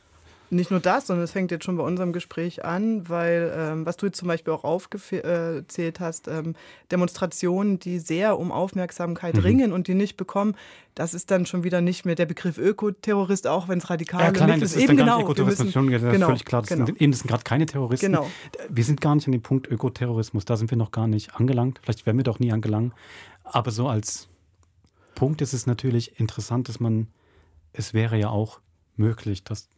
Nicht nur das, sondern es fängt jetzt schon bei unserem Gespräch an, weil, ähm, was du jetzt zum Beispiel auch aufgezählt äh, hast, ähm, Demonstrationen, die sehr um Aufmerksamkeit mhm. ringen und die nicht bekommen, das ist dann schon wieder nicht mehr der Begriff Ökoterrorist, auch wenn es radikal ja, klar, nein, das ist. Eben genau, Ökoterrorist, müssen, schon, das ist genau, völlig klar, das genau. sind, eben das sind gerade keine Terroristen. Genau. Wir sind gar nicht an dem Punkt Ökoterrorismus, da sind wir noch gar nicht angelangt, vielleicht werden wir doch nie angelangt, aber so als... Punkt ist es natürlich interessant, dass man, es wäre ja auch möglich, dass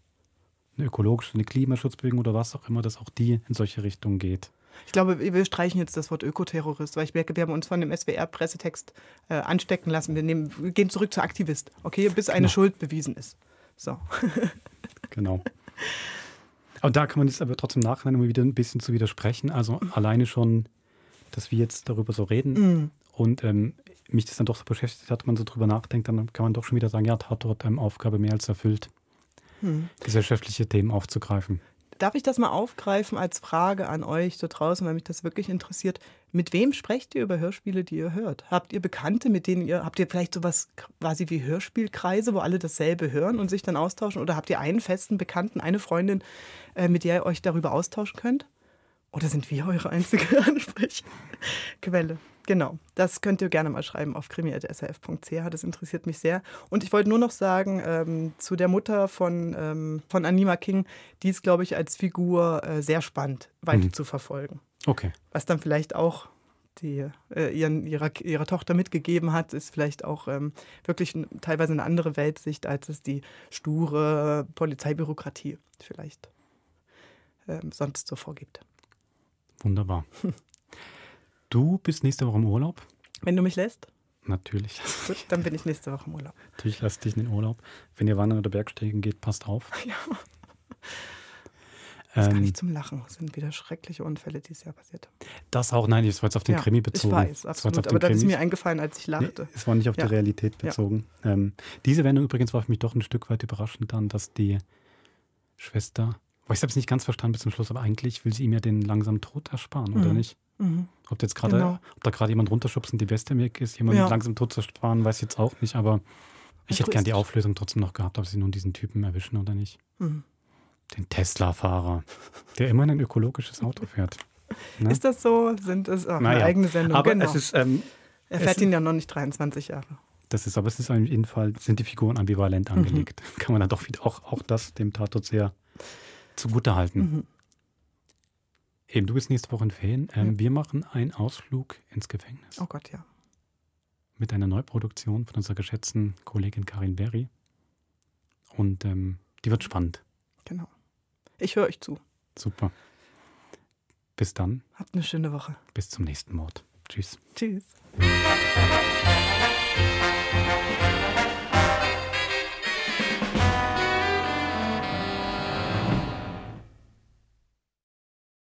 eine ökologische, eine Klimaschutzbewegung oder was auch immer, dass auch die in solche Richtungen geht. Ich glaube, wir streichen jetzt das Wort Ökoterrorist, weil ich merke, wir haben uns von dem S W R-Pressetext äh, anstecken lassen. Wir, nehmen, wir gehen zurück zu Aktivist, okay, bis eine genau. Schuld bewiesen ist. So. Genau. Und da kann man jetzt aber trotzdem nachher immer wieder ein bisschen zu widersprechen. Also mhm. alleine schon, dass wir jetzt darüber so reden mhm. und ähm, mich das dann doch so beschäftigt hat, man so drüber nachdenkt, dann kann man doch schon wieder sagen, ja, Tatort, ähm, Aufgabe mehr als erfüllt, mhm. gesellschaftliche Themen aufzugreifen. Darf ich das mal aufgreifen als Frage an euch da draußen, weil mich das wirklich interessiert? Mit wem sprecht ihr über Hörspiele, die ihr hört? Habt ihr Bekannte, mit denen ihr, habt ihr vielleicht sowas quasi wie Hörspielkreise, wo alle dasselbe hören und sich dann austauschen? Oder habt ihr einen festen Bekannten, eine Freundin, äh, mit der ihr euch darüber austauschen könnt? Oder sind wir eure einzige Ansprechquelle? Genau, das könnt ihr gerne mal schreiben auf krimi punkt s r f punkt c h. Das interessiert mich sehr. Und ich wollte nur noch sagen, ähm, zu der Mutter von, ähm, von Anima King, die ist, glaube ich, als Figur äh, sehr spannend, weiter mhm. zu verfolgen. Okay. Was dann vielleicht auch die, äh, ihren, ihrer, ihrer Tochter mitgegeben hat, ist vielleicht auch ähm, wirklich ein, teilweise eine andere Weltsicht, als es die sture Polizeibürokratie vielleicht ähm, sonst so vorgibt. Wunderbar. Du bist nächste Woche im Urlaub. Wenn du mich lässt? Natürlich. Gut, dann bin ich nächste Woche im Urlaub. Natürlich lasse dich in den Urlaub. Wenn ihr wandern oder Bergsteigen geht, passt auf. Ja. Das ähm, kann ich zum Lachen. Es sind wieder schreckliche Unfälle, die dieses Jahr passiert. Das auch, nein, das war jetzt auf den ja, Krimi bezogen. Ich weiß, absolut. Aber da ist mir eingefallen, als ich lachte. Nee, es war nicht auf ja. die Realität bezogen. Ja. Ähm, diese Wendung übrigens war für mich doch ein Stück weit überraschend dann, dass die Schwester, aber ich habe es nicht ganz verstanden bis zum Schluss, aber eigentlich will sie ihm ja den langsamen Tod ersparen, mhm. oder nicht? Mhm. Ob, jetzt grade, genau. ob da gerade jemand runterschubst und die Weste im Weg ist, jemand ja. langsam tot zu sparen, weiß ich jetzt auch nicht, aber ich hätte gern die Auflösung trotzdem noch gehabt, ob sie nun diesen Typen erwischen oder nicht. Mhm. Den Tesla-Fahrer, der immer ein ökologisches Auto fährt. Ne? Ist das so? Sind es auch naja. eine eigene Sendung? Aber genau. es ist, ähm, er fährt es ihn ja noch nicht dreiundzwanzig Jahre. Das ist, aber es ist auf jeden Fall, sind die Figuren ambivalent angelegt. Mhm. Kann man dann doch wieder auch, auch das dem Tatort sehr zugutehalten. Mhm. Eben, du bist nächste Woche in Ferien. Ähm, ja. Wir machen einen Ausflug ins Gefängnis. Oh Gott, ja. Mit einer Neuproduktion von unserer geschätzten Kollegin Karin Berry. Und ähm, die wird spannend. Genau. Ich höre euch zu. Super. Bis dann. Habt eine schöne Woche. Bis zum nächsten Mord. Tschüss. Tschüss.